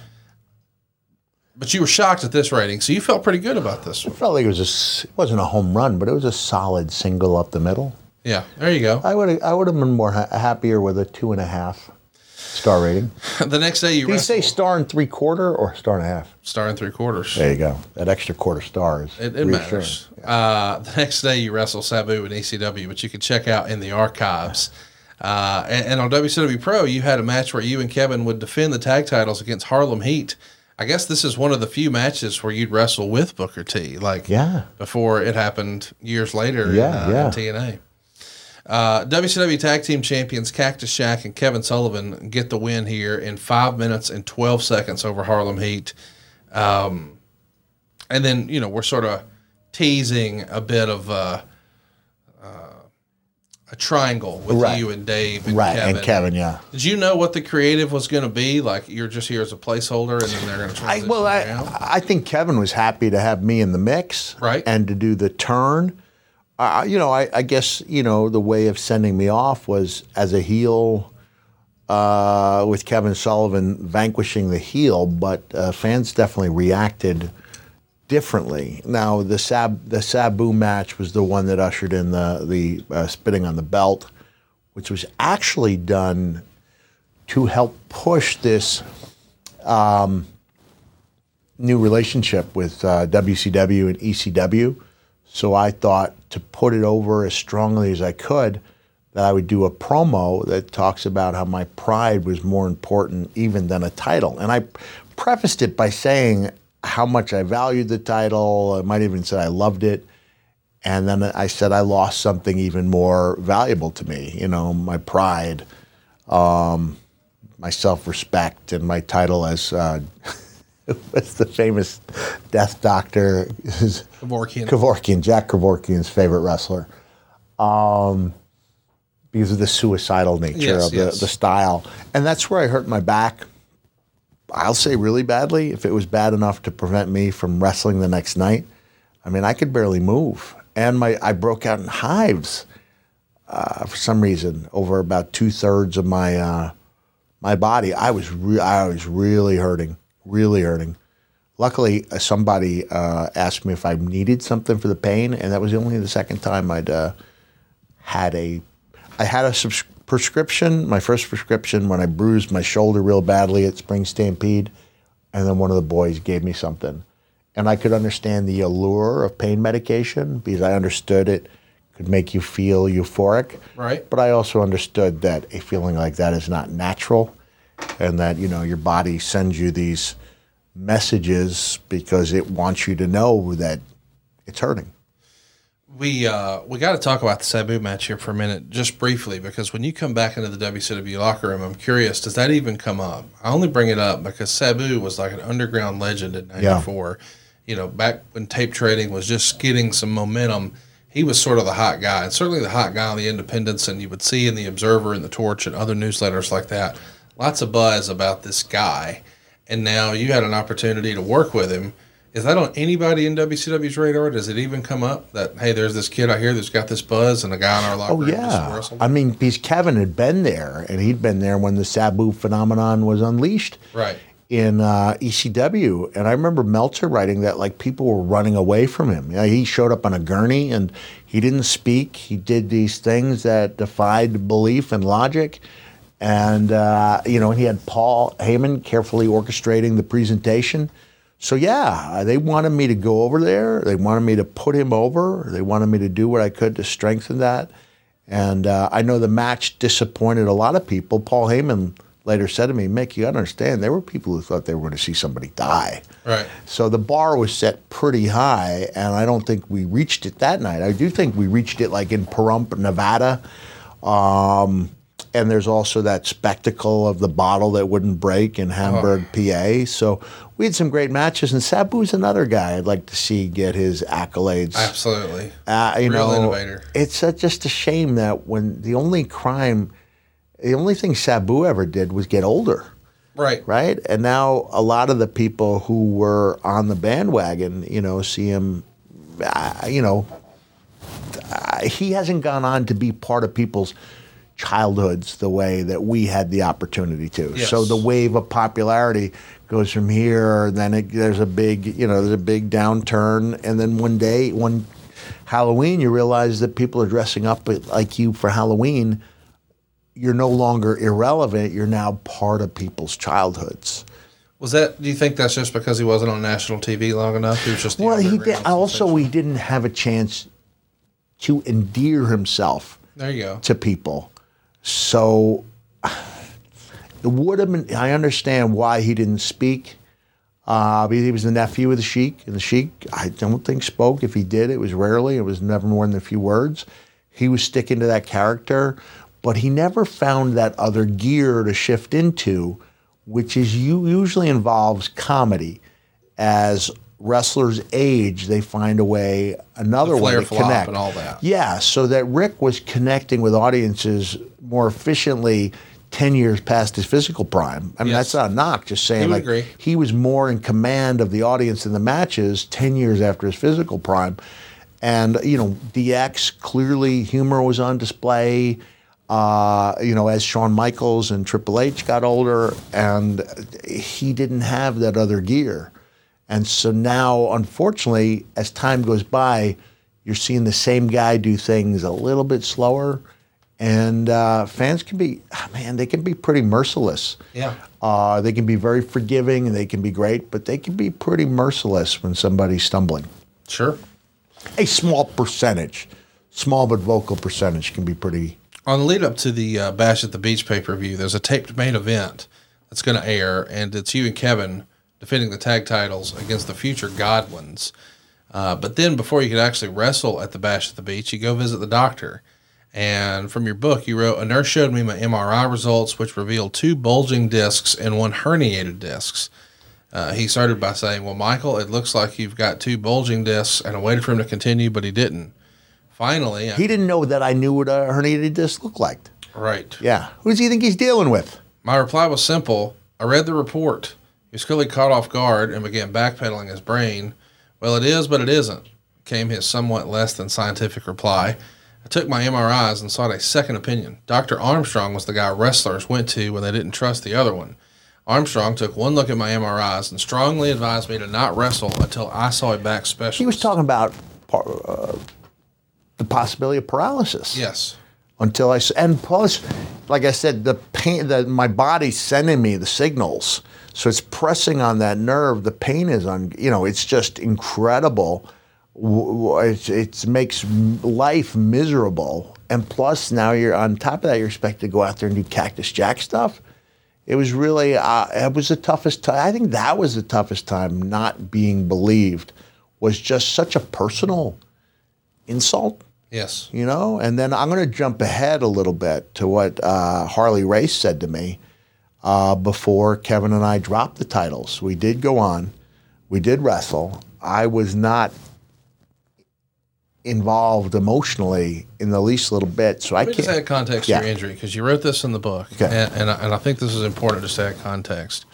but you were shocked at this rating, so you felt pretty good about this one. I felt like it, was a, it wasn't a home run, but it was a solid single up the middle. Yeah, there you go. I would have I would have been more ha- happier with a two and a half star rating. The next day you Did wrestled. You say star and three quarter or star and a half? Star and three quarters. There you go. That extra quarter star is It, it matters. Yeah. Uh, the next day you wrestle Sabu in E C W, which you can check out in the archives. Uh, and, and on W C W Pro, you had a match where you and Kevin would defend the tag titles against Harlem Heat. I guess this is one of the few matches where you'd wrestle with Booker T, like yeah. before it happened years later yeah, in, uh, yeah. in T N A. Uh, W C W Tag Team Champions Cactus Shack and Kevin Sullivan get the win here in five minutes and twelve seconds over Harlem Heat. Um, and then, you know, we're sort of teasing a bit of uh, uh, a triangle with right. you and Dave and right. Kevin. And Kevin, yeah. Did you know what the creative was going to be? Like, you're just here as a placeholder and then they're going to transition I, well, I, around? I think Kevin was happy to have me in the mix right. and to do the turn. Uh, you know, I, I guess, you know, the way of sending me off was as a heel uh, with Kevin Sullivan vanquishing the heel, but uh, fans definitely reacted differently. Now, the Sab the Sabu match was the one that ushered in the, the uh, spitting on the belt, which was actually done to help push this um, new relationship with uh, W C W and E C W. So I thought to put it over as strongly as I could, that I would do a promo that talks about how my pride was more important even than a title. And I prefaced it by saying how much I valued the title. I might even say I loved it. And then I said I lost something even more valuable to me, you know, my pride, um, my self-respect, and my title as... Uh, What's the famous death doctor? Kevorkian. Kevorkian, Jack Kevorkian's favorite wrestler. Um, because of the suicidal nature yes, of yes. The, the style. And that's where I hurt my back, I'll say really badly, if it was bad enough to prevent me from wrestling the next night. I mean, I could barely move. And my I broke out in hives uh, for some reason over about two-thirds of my uh, my body. I was re- I was really hurting. Really hurting. Luckily, somebody uh, asked me if I needed something for the pain, and that was only the second time I'd uh, had a. I had a subs- prescription, my first prescription, when I bruised my shoulder real badly at Spring Stampede, and then one of the boys gave me something. And I could understand the allure of pain medication because I understood it could make you feel euphoric. Right. But I also understood that a feeling like that is not natural. And that, you know, your body sends you these messages because it wants you to know that it's hurting. We uh, we got to talk about the Sabu match here for a minute, just briefly, because when you come back into the W C W locker room, I'm curious, does that even come up? I only bring it up because Sabu was like an underground legend in ninety-four. Yeah. You know, back when tape trading was just getting some momentum, he was sort of the hot guy, and certainly the hot guy on the independents, and you would see in the Observer and the Torch and other newsletters like that, lots of buzz about this guy. And now you had an opportunity to work with him. Is that on anybody in W C W's radar? Does it even come up that, hey, there's this kid out here that's got this buzz and a guy in our locker room? Oh, yeah. I mean, because Kevin had been there, and he'd been there when the Sabu phenomenon was unleashed right in uh, E C W. And I remember Meltzer writing that, like, people were running away from him. You know, he showed up on a gurney, and he didn't speak. He did these things that defied belief and logic. And, uh, you know, he had Paul Heyman carefully orchestrating the presentation. So, yeah, they wanted me to go over there. They wanted me to put him over. They wanted me to do what I could to strengthen that. And uh, I know the match disappointed a lot of people. Paul Heyman later said to me, Mick, you got to understand, there were people who thought they were going to see somebody die. Right. So the bar was set pretty high, and I don't think we reached it that night. I do think we reached it, like, in Pahrump, Nevada. Um, and there's also that spectacle of the bottle that wouldn't break in Hamburg, oh. P A. So we had some great matches, and Sabu's another guy I'd like to see get his accolades. Absolutely. Uh, you Real know, innovator. It's uh, just a shame that when the only crime, the only thing Sabu ever did was get older. Right. Right? And now a lot of the people who were on the bandwagon, you know, see him, uh, you know, uh, he hasn't gone on to be part of people's childhoods the way that we had the opportunity to. Yes. So the wave of popularity goes from here, then it, there's a big, you know, there's a big downturn, and then one day, one Halloween, you realize that people are dressing up like you for Halloween. You're no longer irrelevant. You're now part of people's childhoods. Was that? Do you think that's just because he wasn't on national T V long enough? He was just the well. He did, also he didn't have a chance to endear himself. There you go. To people. So it would have been, I understand why he didn't speak. Uh, he was the nephew of the Sheik, and the Sheik, I don't think, spoke. If he did, it was rarely. It was never more than a few words. He was sticking to that character, but he never found that other gear to shift into, which is you usually involves comedy. As wrestlers age, they find a way, another way to connect. And all that. Yeah, so that Rick was connecting with audiences more efficiently ten years past his physical prime. I mean, yes. That's not a knock, just saying, like, agree. He was more in command of the audience in the matches ten years after his physical prime. And, you know, D X, clearly humor was on display, uh, you know, as Shawn Michaels and Triple H got older, and he didn't have that other gear. And so now, unfortunately, as time goes by, you're seeing the same guy do things a little bit slower. And uh, fans can be, man, they can be pretty merciless. Yeah. Uh, they can be very forgiving, and they can be great, but they can be pretty merciless when somebody's stumbling. Sure. A small percentage, small but vocal percentage can be pretty. On the lead up to the uh, Bash at the Beach pay-per-view, there's a taped main event that's going to air, and it's you and Kevin defending the tag titles against the future Godwins. Uh, but then before you could actually wrestle at the Bash at the Beach, you go visit the doctor. And from your book, you wrote, a nurse showed me my M R I results, which revealed two bulging discs and one herniated discs. Uh, he started by saying, well, Michael, it looks like you've got two bulging discs, and I waited for him to continue, but he didn't. Finally. He I, didn't know that I knew what a herniated disc looked like. Right. Yeah. Who does he think he's dealing with? My reply was simple. I read the report. He was clearly caught off guard and began backpedaling his brain. Well, it is, but it isn't, came his somewhat less than scientific reply. I took my M R Is and sought a second opinion. Doctor Armstrong was the guy wrestlers went to when they didn't trust the other one. Armstrong took one look at my M R Is and strongly advised me to not wrestle until I saw a back specialist. He was talking about uh, the possibility of paralysis. Yes. Until I, and plus, like I said, the pain, the, my body's sending me the signals. So it's pressing on that nerve. The pain is on, you know, it's just incredible. It it's makes life miserable. And plus, now you're on top of that, you're expected to go out there and do Cactus Jack stuff. it was really, uh, it was the toughest time. I think that was the toughest time, not being believed was just such a personal insult. Yes. You know, and then I'm going to jump ahead a little bit to what uh, Harley Race said to me uh, before Kevin and I dropped the titles. We did go on. We did wrestle. I was not involved emotionally in the least little bit. So Let I me can't. Just add context yeah. to your injury, because you wrote this in the book, okay. and, and, I, and I think this is important to add context.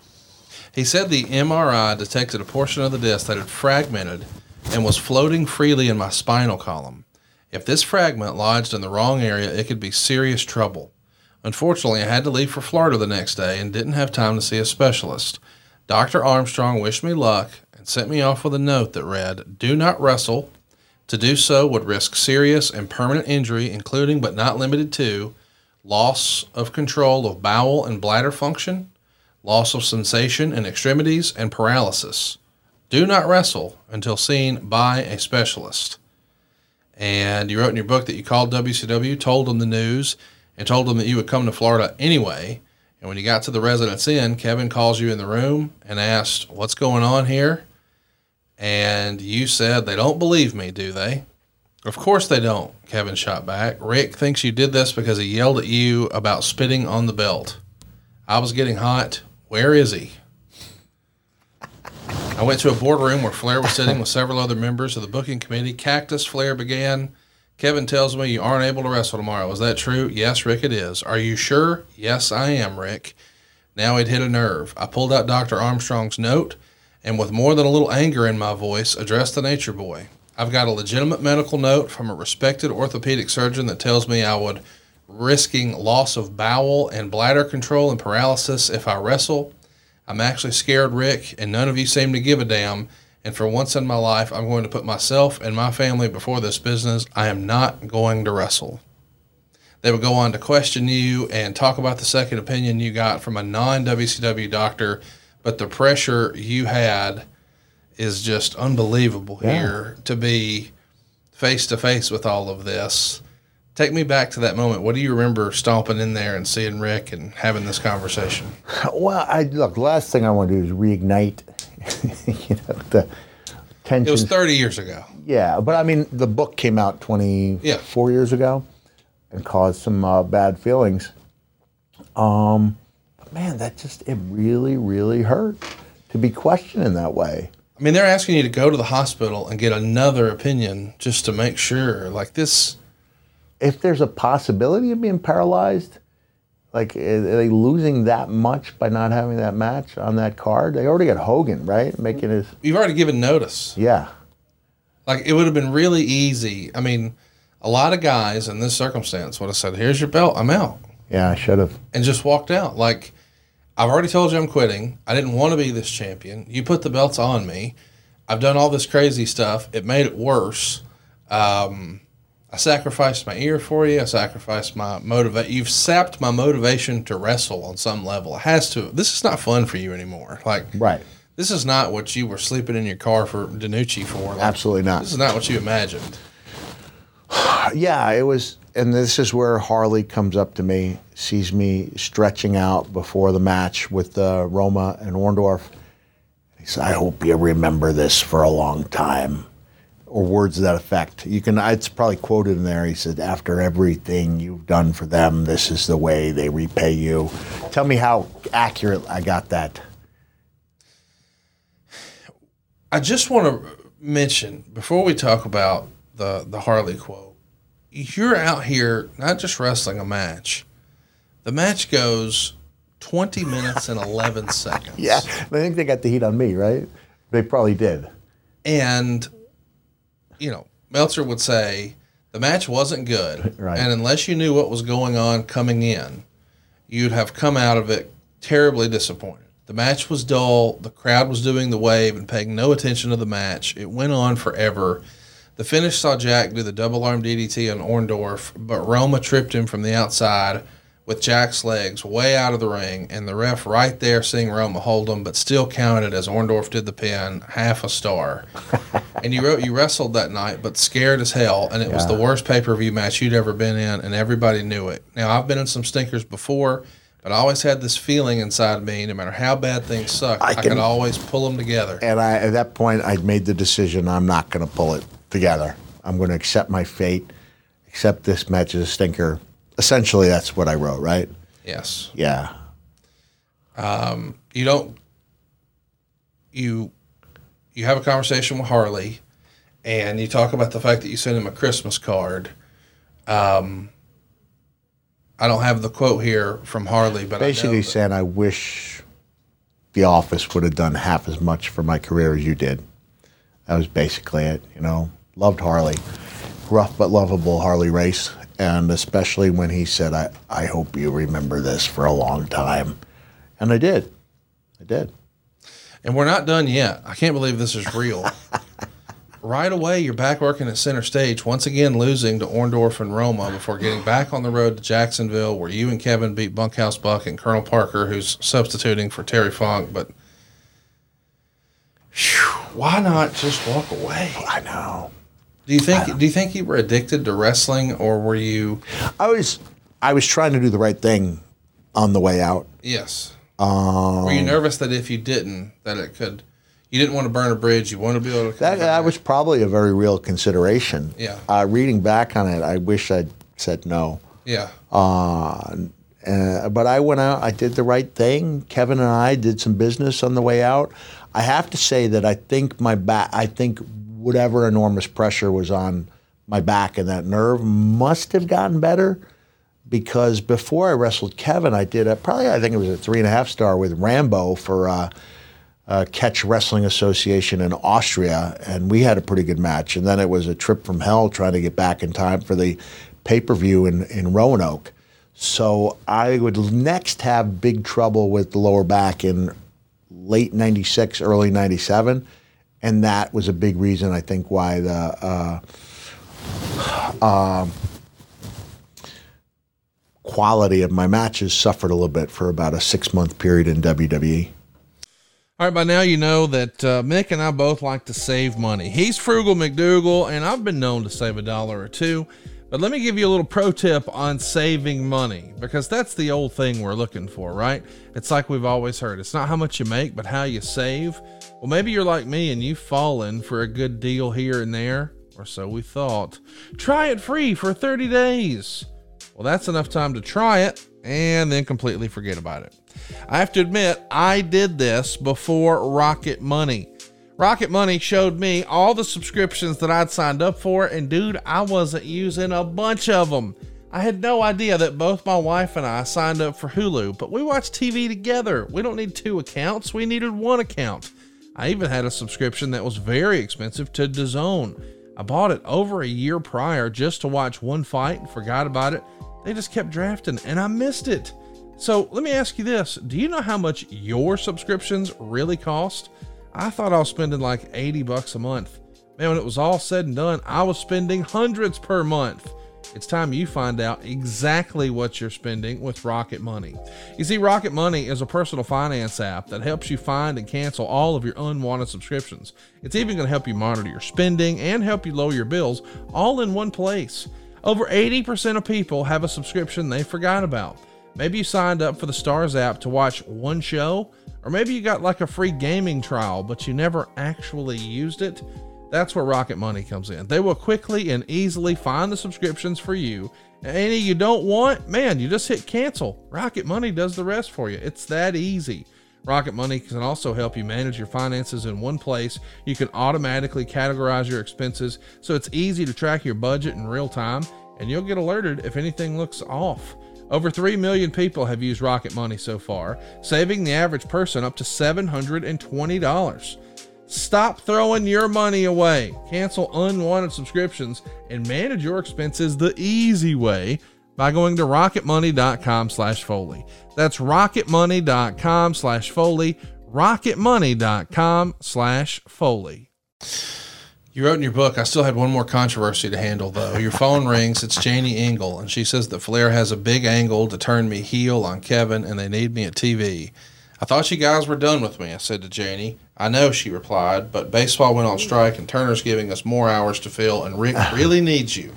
He said the M R I detected a portion of the disc that had fragmented and was floating freely in my spinal column. If this fragment lodged in the wrong area, it could be serious trouble. Unfortunately, I had to leave for Florida the next day and didn't have time to see a specialist. Doctor Armstrong wished me luck and sent me off with a note that read, "Do not wrestle. To do so would risk serious and permanent injury, including but not limited to loss of control of bowel and bladder function, loss of sensation in extremities, and paralysis. Do not wrestle until seen by a specialist." And you wrote in your book that you called W C W, told them the news, and told them that you would come to Florida anyway. And when you got to the Residence Inn, Kevin calls you in the room and asked, "What's going on here?" And you said, "They don't believe me, do they?" "Of course they don't," Kevin shot back. "Rick thinks you did this because he yelled at you about spitting on the belt. I was getting hot. Where is he?" I went to a boardroom where Flair was sitting with several other members of the booking committee. "Cactus," Flair began. "Kevin tells me you aren't able to wrestle tomorrow. Is that true?" "Yes, Rick, it is." "Are you sure?" "Yes, I am, Rick." Now it hit a nerve. I pulled out Doctor Armstrong's note and with more than a little anger in my voice, addressed the Nature Boy. "I've got a legitimate medical note from a respected orthopedic surgeon that tells me I would risking loss of bowel and bladder control and paralysis if I wrestle. I'm actually scared, Rick, and none of you seem to give a damn. And for once in my life, I'm going to put myself and my family before this business. I am not going to wrestle." They would go on to question you and talk about the second opinion you got from a non-W C W doctor, but the pressure you had is just unbelievable yeah. here to be face-to-face with all of this. Take me back to that moment. What do you remember stomping in there and seeing Rick and having this conversation? Well, I, look, the last thing I want to do is reignite you know, the tension. It was thirty years ago. Yeah, but I mean, the book came out twenty-four yeah. years ago and caused some uh, bad feelings. Um, but man, that just, it really, really hurt to be questioned in that way. I mean, they're asking you to go to the hospital and get another opinion just to make sure. Like this... If there's a possibility of being paralyzed, like are they losing that much by not having that match on that card? They already got Hogan, right? Making his. You've already given notice. Yeah. Like it would have been really easy. I mean, a lot of guys in this circumstance would have said, "Here's your belt. I'm out." Yeah, I should have. And just walked out. Like, I've already told you I'm quitting. I didn't want to be this champion. You put the belts on me. I've done all this crazy stuff. It made it worse. Um, I sacrificed my ear for you. I sacrificed my motivation. You've sapped my motivation to wrestle on some level. It has to. This is not fun for you anymore. Like, right. This is not what you were sleeping in your car for DiNucci for. Like, absolutely not. This is not what you imagined. Yeah, it was. And this is where Harley comes up to me, sees me stretching out before the match with uh, Roma and Orndorff. He said, "I hope you remember this for a long time." Or words to that effect. You can, it's probably quoted in there. He said, "After everything you've done for them, this is the way they repay you." Tell me how accurate I got that. I just want to mention, before we talk about the, the Harley quote, you're out here not just wrestling a match. The match goes twenty minutes and eleven seconds. Yeah, I think they got the heat on me, right? They probably did. And... you know, Meltzer would say the match wasn't good. Right. And unless you knew what was going on coming in, you'd have come out of it terribly disappointed. The match was dull. The crowd was doing the wave and paying no attention to the match. It went on forever. The finish saw Jack do the double arm D D T on Orndorff, but Roma tripped him from the outside with Jack's legs way out of the ring. And the ref right there seeing Roma hold him, but still counted as Orndorff did the pin, half a star. And you wrote you wrestled that night, but scared as hell, and it yeah. was the worst pay-per-view match you'd ever been in, and everybody knew it. Now, I've been in some stinkers before, But I always had this feeling inside me, no matter how bad things suck, I, can, I could always pull them together. And I, at that point, I'd made the decision, I'm not going to pull it together. I'm going to accept my fate, accept this match as a stinker. Essentially, that's what I wrote, right? Yes. Yeah. Um, you don't... You, you have a conversation with Harley, and you talk about the fact that you sent him a Christmas card. Um... I don't have the quote here from Harley, but basically I know that, saying, "I wish the office would have done half as much for my career as you did." That was basically it, you know. Loved Harley, rough but lovable Harley Race, and especially when he said, "I I hope you remember this for a long time," and I did, I did. And we're not done yet. I can't believe this is real. Right away, you're back working at center stage, once again losing to Orndorff and Roma before getting back on the road to Jacksonville, where you and Kevin beat Bunkhouse Buck and Colonel Parker, who's substituting for Terry Funk. But whew, why not just walk away? I know. Do you think? Do you think you were addicted to wrestling, or were you? I was. I was trying to do the right thing on the way out. Yes. Um, were you nervous that if you didn't, that it could? You didn't want to burn a bridge. You wanted to be able to... That, that was probably a very real consideration. Yeah. Uh, reading back on it, I wish I'd said no. Yeah. Uh, uh, but I went out. I did the right thing. Kevin and I did some business on the way out. I have to say that I think my back... I think whatever enormous pressure was on my back and that nerve must have gotten better, because before I wrestled Kevin, I did a, probably... I think it was a three and a half star with Rambo for... Uh, Uh, Catch Wrestling Association in Austria, and we had a pretty good match. And then it was a trip from hell trying to get back in time for the pay-per-view in, in Roanoke. So I would next have big trouble with the lower back in late ninety-six, early ninety-seven, and that was a big reason, I think, why the uh, uh, quality of my matches suffered a little bit for about a six-month period in W W E. All right, by now you know that uh, Mick and I both like to save money. He's Frugal McDougal, and I've been known to save a dollar or two. But let me give you a little pro tip on saving money, because that's the old thing we're looking for, right? It's like we've always heard. It's not how much you make, but how you save. Well, maybe you're like me and you've fallen for a good deal here and there, or so we thought. Try it free for thirty days. Well, that's enough time to try it and then completely forget about it. I have to admit, I did this before Rocket Money. Rocket Money showed me all the subscriptions that I'd signed up for, and dude, I wasn't using a bunch of them. I had no idea that both my wife and I signed up for Hulu, but we watch T V together. We don't need two accounts. We needed one account. I even had a subscription that was very expensive to DAZN. I bought it over a year prior just to watch one fight and forgot about it. They just kept drafting, and I missed it. So let me ask you this. Do you know how much your subscriptions really cost? I thought I was spending like eighty bucks a month. Man, when it was all said and done, I was spending hundreds per month. It's time you find out exactly what you're spending with Rocket Money. You see, Rocket Money is a personal finance app that helps you find and cancel all of your unwanted subscriptions. It's even going to help you monitor your spending and help you lower your bills all in one place. Over eighty percent of people have a subscription they forgot about. Maybe you signed up for the Stars app to watch one show, or maybe you got like a free gaming trial, but you never actually used it. That's where Rocket Money comes in. They will quickly and easily find the subscriptions for you. Any you don't want, man, you just hit cancel. Rocket Money does the rest for you. It's that easy. Rocket Money can also help you manage your finances in one place. You can automatically categorize your expenses, so it's easy to track your budget in real time, and you'll get alerted if anything looks off. Over three million people have used Rocket Money so far, saving the average person up to seven hundred twenty dollars. Stop throwing your money away. Cancel unwanted subscriptions and manage your expenses the easy way by going to rocketmoney.com slash Foley. That's rocketmoney.com slash Foley, rocketmoney.com slash Foley. You wrote in your book, I still had one more controversy to handle, though. Your phone rings. It's Janie Engel, and she says that Flair has a big angle to turn me heel on Kevin, and they need me at T V. I thought you guys were done with me, I said to Janie. I know, she replied, but baseball went on strike, and Turner's giving us more hours to fill, and Rick really needs you.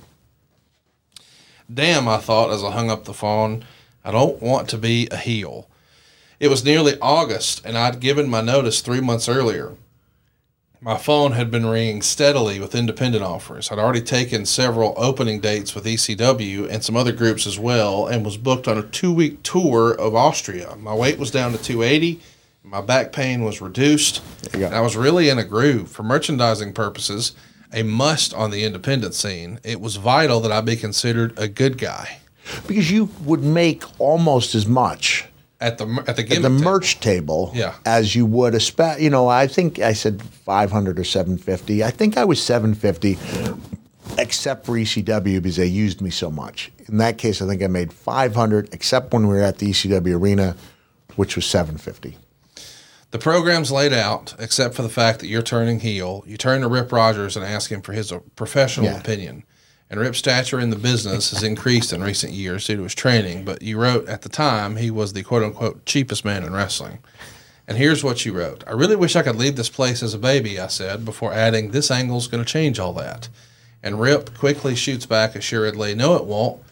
Damn, I thought as I hung up the phone. I don't want to be a heel. It was nearly August, and I'd given my notice three months earlier. My phone had been ringing steadily with independent offers. I'd already taken several opening dates with E C W and some other groups as well, and was booked on a two-week tour of Austria. My weight was down to two eighty. My back pain was reduced. And I was really in a groove. For merchandising purposes, a must on the independent scene, it was vital that I be considered a good guy. Because you would make almost as much At the at the, at the merch table, table yeah. as you would, a you know, I think I said five hundred or seven fifty. I think I was seven fifty, except for E C W because they used me so much. In that case, I think I made five hundred, except when we were at the E C W arena, which was seven fifty. The program's laid out, except for the fact that you're turning heel. You turn to Rip Rogers and ask him for his professional yeah. opinion. And Rip's stature in the business has increased in recent years due to his training, but you wrote at the time he was the quote-unquote cheapest man in wrestling. And here's what you wrote. I really wish I could leave this place as a baby, I said, before adding, this angle's going to change all that. And Rip quickly shoots back assuredly, no, it won't.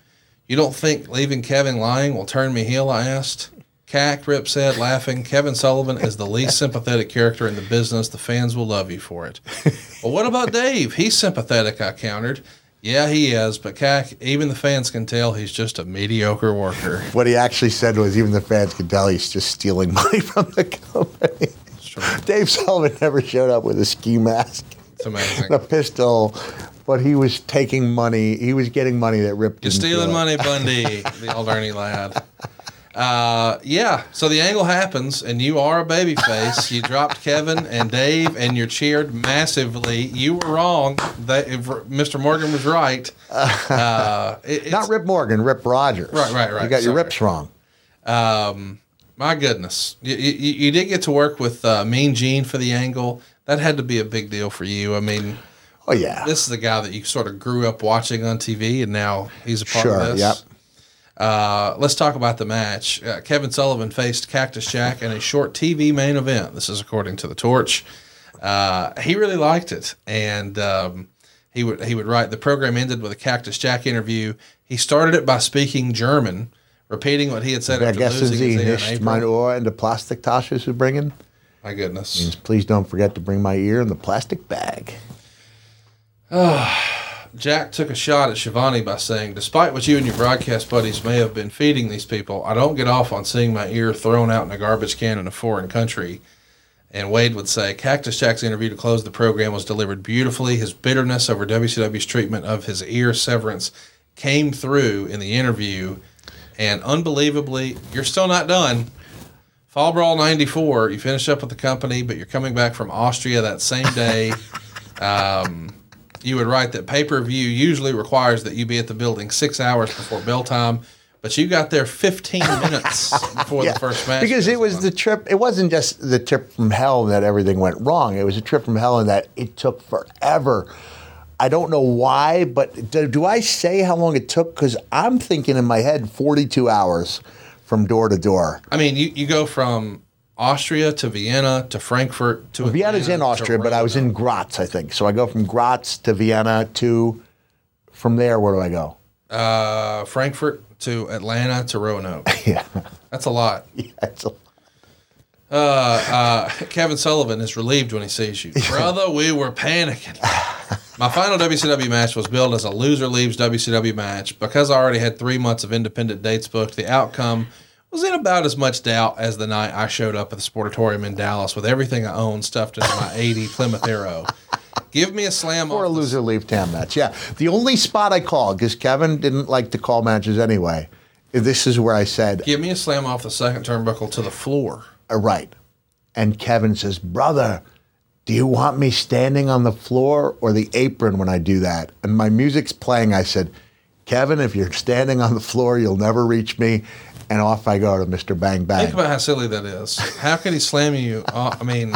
You don't think leaving Kevin lying will turn me heel, I asked. Cack, Rip said, laughing, Kevin Sullivan is the least sympathetic character in the business. The fans will love you for it. Well, what about Dave? He's sympathetic, I countered. Yeah, he is, but Cack, even the fans can tell he's just a mediocre worker. What he actually said was, even the fans can tell he's just stealing money from the company. Dave Sullivan never showed up with a ski mask. It's amazing. And a pistol, but he was taking money. He was getting money that ripped. You're stealing money, Bundy, the old Ernie lad. Uh, yeah, so the angle happens, and you are a babyface. You dropped Kevin and Dave, and you're cheered massively. You were wrong. They, Mister Morgan was right. Uh, it, Not Rip Morgan, Rip Rogers. Right, right, right. You got Sorry. your rips wrong. Um, my goodness. You, you, you did get to work with uh, Mean Gene for the angle. That had to be a big deal for you. I mean... Oh, yeah. This is the guy that you sort of grew up watching on T V, and now he's a part sure, of this. Yep. Uh, let's talk about the match. Uh, Kevin Sullivan faced Cactus Jack in a short T V main event. This is according to The Torch. Uh, he really liked it, and um, he would he would write, the program ended with a Cactus Jack interview. He started it by speaking German, repeating what he had said. I after guess losing his ear in April. Mein Ohr and the plastic Tasches is bringing. My goodness. Means, please don't forget to bring my ear in the plastic bag. Oh. Jack took a shot at Shivani by saying, despite what you and your broadcast buddies may have been feeding these people, I don't get off on seeing my ear thrown out in a garbage can in a foreign country. And Wade would say, Cactus Jack's interview to close the program was delivered beautifully. His bitterness over W C W's treatment of his ear severance came through in the interview. And unbelievably, you're still not done. Fall Brawl ninety-four, you finish up with the company, but you're coming back from Austria that same day. Um... You would write that pay-per-view usually requires that you be at the building six hours before bell time, but you got there fifteen minutes before yeah, the first match. Because it was on. the trip. It wasn't just the trip from hell that everything went wrong. It was a trip from hell in that it took forever. I don't know why, but do, do I say how long it took? Because I'm thinking in my head forty-two hours from door to door. I mean, you, you go from... Austria to Vienna to Frankfurt to... Well, Vienna's in Austria, but I was in Graz, I think. So I go from Graz to Vienna to... From there, where do I go? Uh, Frankfurt to Atlanta to Roanoke. Yeah. That's a lot. Yeah, that's a lot. Uh, uh, Kevin Sullivan is relieved when he sees you. Brother, we were panicking. My final W C W match was billed as a loser leaves W C W match. Because I already had three months of independent dates booked, the outcome... was in about as much doubt as the night I showed up at the Sportatorium in Dallas with everything I owned stuffed into my eighty Plymouth Arrow. Give me a slam or a loser leave town match. Yeah, the only spot I called because Kevin didn't like to call matches anyway. This is where I said, "Give me a slam off the second turnbuckle to the floor." Uh, right, and Kevin says, "Brother, do you want me standing on the floor or the apron when I do that?" And my music's playing. I said, "Kevin, if you're standing on the floor, you'll never reach me." And off I go to Mister Bang Bang. Think about how silly that is. How can he slam you? Oh, I mean,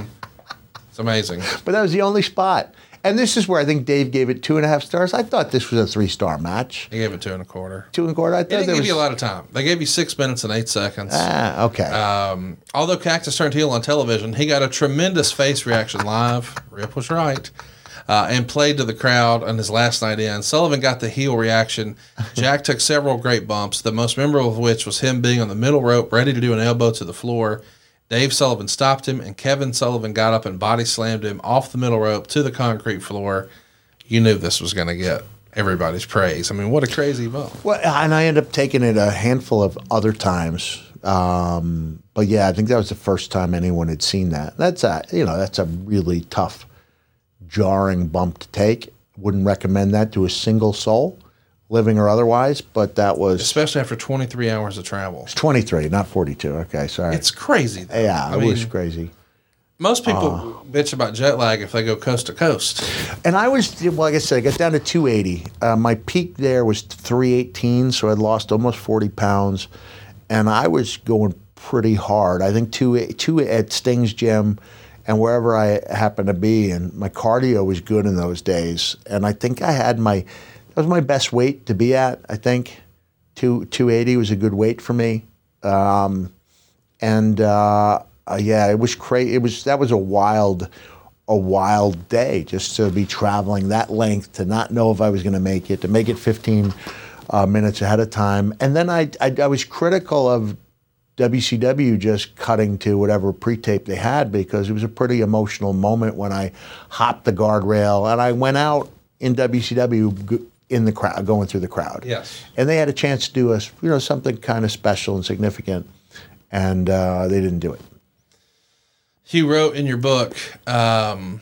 it's amazing. But that was the only spot. And this is where I think Dave gave it two and a half stars. I thought this was a three-star match. He gave it two and a quarter. Two and a quarter. I thought they gave was... you a lot of time. They gave you six minutes and eight seconds. Ah, okay. Um, although Cactus turned heel on television, he got a tremendous face reaction live. Rip was right. uh, and played to the crowd on his last night in. Sullivan got the heel reaction. Jack took several great bumps, the most memorable of which was him being on the middle rope, ready to do an elbow to the floor. Dave Sullivan stopped him, and Kevin Sullivan got up and body slammed him off the middle rope to the concrete floor. You knew this was going to get everybody's praise. I mean, what a crazy bump. Well, and I ended up taking it a handful of other times. Um, but yeah, I think that was the first time anyone had seen that. That's a, you know, that's a really tough, jarring bump to take. Wouldn't recommend that to a single soul, living or otherwise, but that was... Especially after twenty-three hours of travel. It's twenty-three, not forty-two. Okay, sorry. It's crazy, though. Yeah, I it mean, was crazy. Most people uh, bitch about jet lag if they go coast to coast. And I was, well, like I said, I got down to two eighty. Uh, my peak there was three eighteen, so I'd lost almost forty pounds. And I was going pretty hard. I think two, two at Sting's gym and wherever I happened to be. And my cardio was good in those days. And I think I had my, that was my best weight to be at, I think. Two, two eighty was a good weight for me. Um, and uh, yeah, it was crazy. It was, that was a wild, a wild day just to be traveling that length, to not know if I was gonna make it, to make it fifteen Uh, minutes ahead of time. And then I, I I was critical of W C W just cutting to whatever pre-tape they had, because it was a pretty emotional moment when I hopped the guardrail and I went out in W C W in the crowd, going through the crowd. Yes. And they had a chance to do a, you know, something kind of special and significant, and uh, they didn't do it. You wrote in your book, um,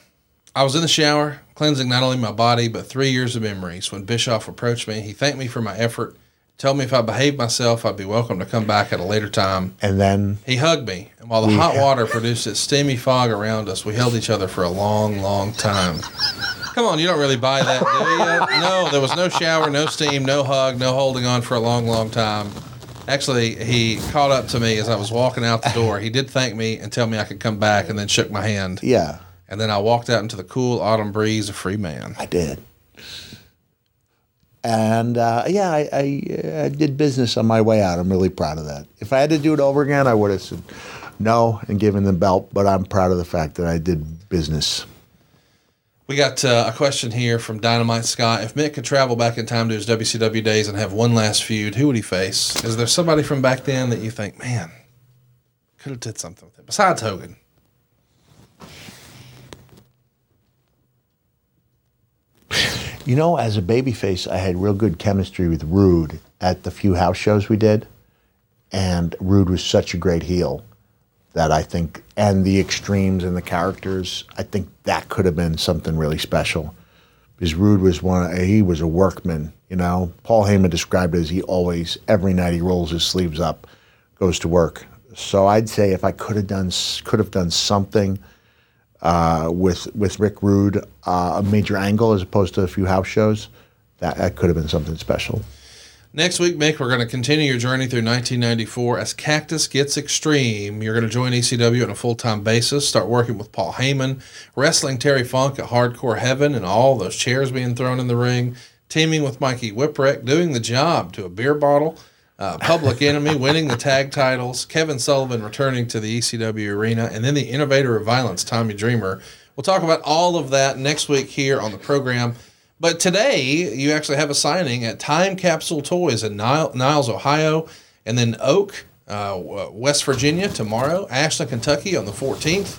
I was in the shower, cleansing not only my body, but three years of memories. When Bischoff approached me, he thanked me for my effort, told me if I behaved myself, I'd be welcome to come back at a later time. And then he hugged me. And while the hot ha- water produced its steamy fog around us, we held each other for a long, long time. Come on, you don't really buy that, do you? No, there was no shower, no steam, no hug, no holding on for a long, long time. Actually, he caught up to me as I was walking out the door. He did thank me and tell me I could come back, and then shook my hand. Yeah. And then I walked out into the cool autumn breeze, a free man. I did. And, uh, yeah, I, I, I did business on my way out. I'm really proud of that. If I had to do it over again, I would have said no and given the belt, but I'm proud of the fact that I did business. We got uh, a question here from Dynamite Scott. If Mick could travel back in time to his W C W days and have one last feud, who would he face? Is there somebody from back then that you think, man, could have did something with him, besides Hogan? You know, as a babyface, I had real good chemistry with Rude at the few house shows we did. And Rude was such a great heel that I think, and the extremes and the characters, I think that could have been something really special. Because Rude was one, he was a workman, you know. Paul Heyman described it as he always, every night he rolls his sleeves up, goes to work. So I'd say if I could have done, could have done something Uh, with with Rick Rude, uh, a major angle as opposed to a few house shows, that, that could have been something special. Next week, Mick, we're going to continue your journey through nineteen ninety-four. As Cactus gets extreme, you're going to join E C W on a full-time basis, start working with Paul Heyman, wrestling Terry Funk at Hardcore Heaven and all those chairs being thrown in the ring, teaming with Mikey Whipwreck, doing the job to a beer bottle, Uh, Public Enemy, winning the tag titles, Kevin Sullivan returning to the E C W arena, and then the innovator of violence, Tommy Dreamer. We'll talk about all of that next week here on the program. But today, you actually have a signing at Time Capsule Toys in Niles, Niles Ohio, and then Oak, uh, West Virginia tomorrow, Ashland, Kentucky on the fourteenth,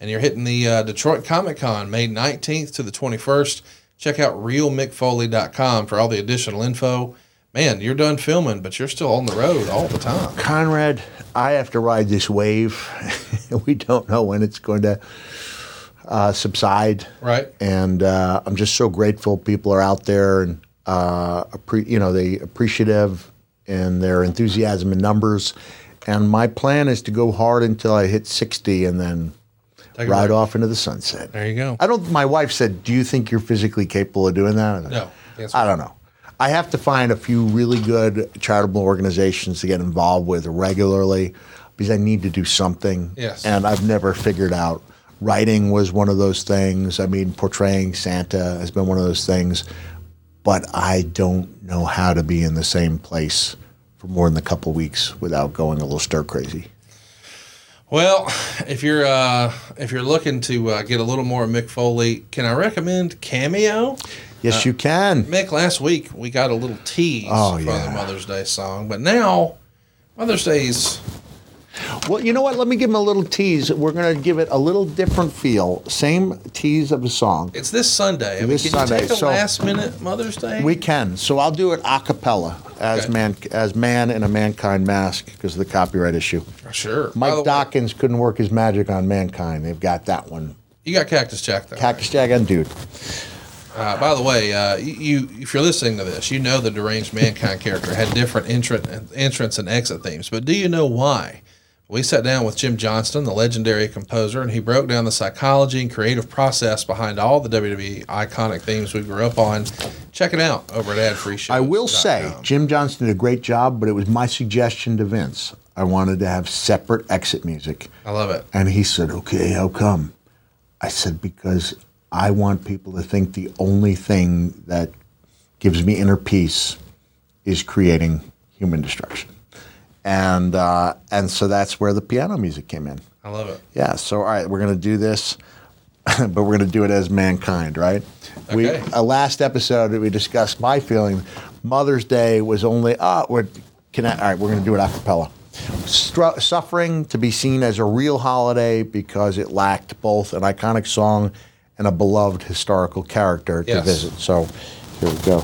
and you're hitting the uh, Detroit Comic Con May nineteenth to the twenty-first. Check out real mick foley dot com for all the additional info. Man, you're done filming, but you're still on the road all the time. Conrad, I have to ride this wave. We don't know when it's going to uh, subside. Right. And uh, I'm just so grateful people are out there and, uh, appre- you know, they appreciative and their enthusiasm in numbers. And my plan is to go hard until I hit sixty and then Take ride off into the sunset. There you go. I don't. My wife said, do you think you're physically capable of doing that? I no. Like, I don't know. I have to find a few really good charitable organizations to get involved with regularly because I need to do something. Yes. And I've never figured out. Writing was one of those things. I mean, portraying Santa has been one of those things. But I don't know how to be in the same place for more than a couple of weeks without going a little stir crazy. Well, if you're uh, if you're looking to uh, get a little more of Mick Foley, can I recommend Cameo? Yes, uh, you can. Mick, last week we got a little tease oh, from yeah. the Mother's Day song, but now Mother's Day's... Well, you know what? Let me give him a little tease. We're going to give it a little different feel. Same tease of the song. It's this Sunday. I mean, can Sunday. you take a so, last-minute Mother's Day? We can. So I'll do it a cappella as, okay. man, as man in a Mankind mask because of the copyright issue. Sure. Mike Dawkins way. couldn't work his magic on Mankind. They've got that one. You got Cactus Jack, though. Cactus right? Jack and Dude. Uh, by the way, uh, you if you're listening to this, you know the deranged Mankind character had different entrance, entrance and exit themes. But do you know why? We sat down with Jim Johnston, the legendary composer, and he broke down the psychology and creative process behind all the W W E iconic themes we grew up on. Check it out over at ad free show dot com. I will say, Jim Johnston did a great job, but it was my suggestion to Vince. I wanted to have separate exit music. I love it. And he said, okay, how come? I said, because I want people to think the only thing that gives me inner peace is creating human destruction. And uh, and so that's where the piano music came in. I love it. Yeah. So all right, we're gonna do this, but we're gonna do it as Mankind, right? Okay. We uh, last episode we discussed my feeling. Mother's Day was only ah. Oh, can I, all right, we're gonna do it a cappella. Stru- suffering to be seen as a real holiday because it lacked both an iconic song and a beloved historical character yes. to visit. So here we go.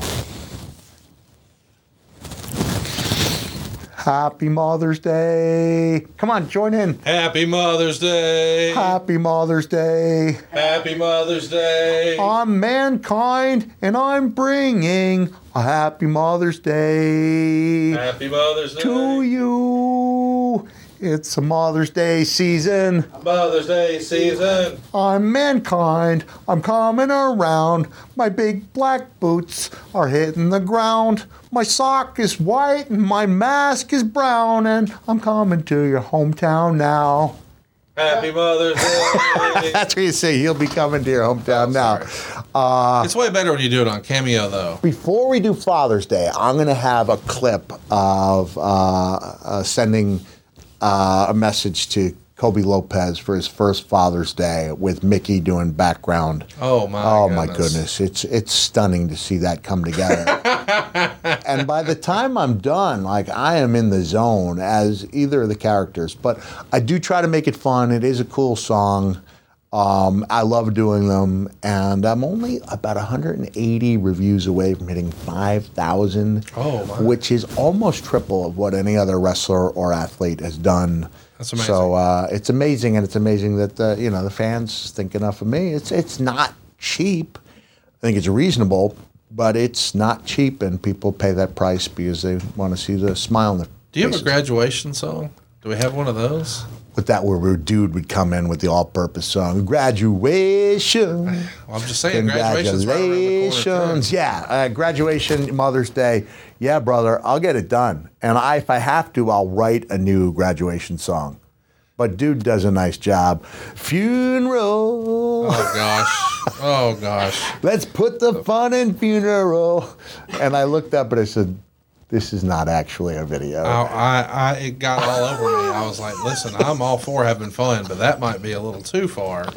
Happy Mother's Day. Come on, join in. Happy Mother's Day. Happy Mother's Day. Happy Mother's Day. I'm Mankind, and I'm bringing a happy Mother's Day. Happy Mother's Day. To you. It's a Mother's Day season. Mother's Day season. I'm Mankind. I'm coming around. My big black boots are hitting the ground. My sock is white and my mask is brown, and I'm coming to your hometown now. Happy Mother's Day. That's what you say. He'll be coming to your hometown oh, now. Uh, it's way better when you do it on Cameo, though. Before we do Father's Day, I'm going to have a clip of uh, uh, sending uh, a message to Kobe Lopez for his first Father's Day with Mickey doing background. Oh my! Oh goodness. my goodness! It's it's stunning to see that come together. And by the time I'm done, like I am in the zone as either of the characters. But I do try to make it fun. It is a cool song. Um, I love doing them, and I'm only about one hundred eighty reviews away from hitting five thousand, oh, which is almost triple of what any other wrestler or athlete has done. That's amazing. So uh, it's amazing, and it's amazing that the, you know the fans think enough of me. It's it's not cheap. I think it's reasonable, but it's not cheap, and people pay that price because they want to see the smile on their faces. Do you have a graduation song? Do we have one of those? With that, where a dude would come in with the all-purpose song, graduation. Well, I'm just saying, congratulations. Congratulations. Right yeah, uh, graduation, Mother's Day. Yeah, brother, I'll get it done. And I, if I have to, I'll write a new graduation song. But dude does a nice job. Funeral. Oh, gosh. Oh, gosh. Let's put the fun in funeral. And I looked up and I said, this is not actually a video. Oh, I, I, it got all over me. I was like, listen, I'm all for having fun, but that might be a little too far.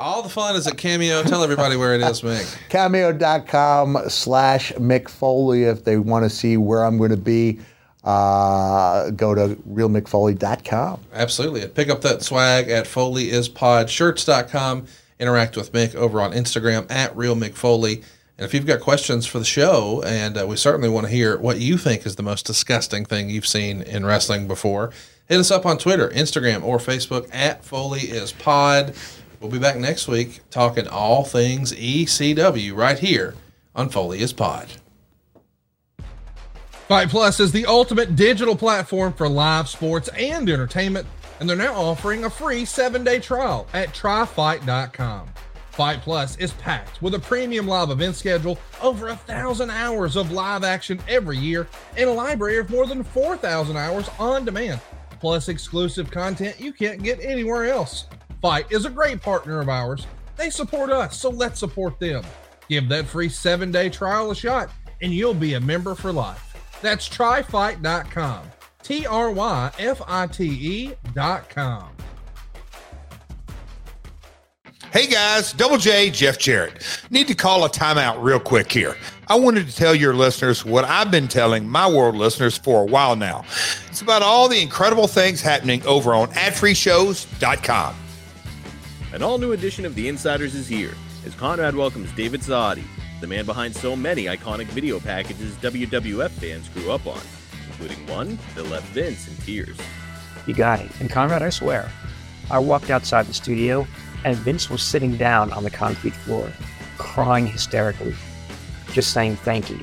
All the fun is at Cameo. Tell everybody where it is, Mick. Cameo dot com slash Mick Foley if they want to see where I'm going to be. Uh, go to real mick foley dot com. Absolutely. Pick up that swag at Foley is Pod, shirts dot com. Interact with Mick over on Instagram at real mick foley. And if you've got questions for the show, and uh, we certainly want to hear what you think is the most disgusting thing you've seen in wrestling before, hit us up on Twitter, Instagram, or Facebook at Foley is Pod. We'll be back next week talking all things E C W right here on Foley is Pod. Fight Plus is the ultimate digital platform for live sports and entertainment, and they're now offering a free seven-day trial at try fight dot com. Fight Plus is packed with a premium live event schedule, over a thousand hours of live action every year, and a library of more than four thousand hours on demand, plus exclusive content you can't get anywhere else. Fight is a great partner of ours. They support us, so let's support them. Give that free seven-day trial a shot, and you'll be a member for life. That's try fight dot com, T R Y F I T E dot com. Hey guys, Double J, Jeff Jarrett. Need to call a timeout real quick here. I wanted to tell your listeners what I've been telling my world listeners for a while now. It's about all the incredible things happening over on ad free shows dot com. An all-new edition of The Insiders is here as Conrad welcomes David Zahedi, the man behind so many iconic video packages W W F fans grew up on, including one that left Vince in tears. You got it. And Conrad, I swear, I walked outside the studio and Vince was sitting down on the concrete floor, crying hysterically, just saying, thank you,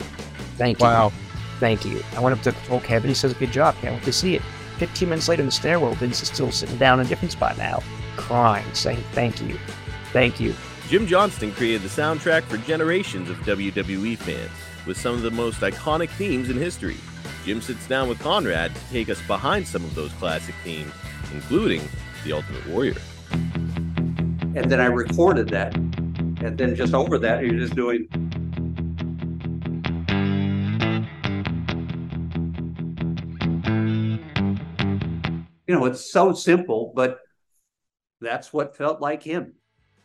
thank you, wow. thank you. I went up to Hulk Hogan, he says, good job, can't wait to see it. fifteen minutes later in the stairwell, Vince is still sitting down in a different spot now, crying, saying, thank you, thank you. Jim Johnston created the soundtrack for generations of W W E fans with some of the most iconic themes in history. Jim sits down with Conrad to take us behind some of those classic themes, including The Ultimate Warrior. And then I recorded that, and then just over that, you're just doing. You know, it's so simple, but that's what felt like him.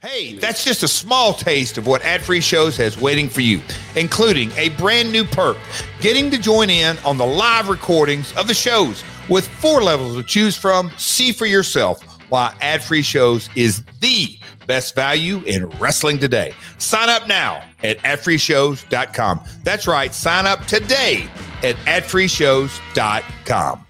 Hey, that's just a small taste of what Ad Free Shows has waiting for you, including a brand new perk, getting to join in on the live recordings of the shows with four levels to choose from. See for yourself why Ad Free Shows is the best value in wrestling today. Sign up now at ad free shows dot com. That's right. Sign up today at ad free shows dot com.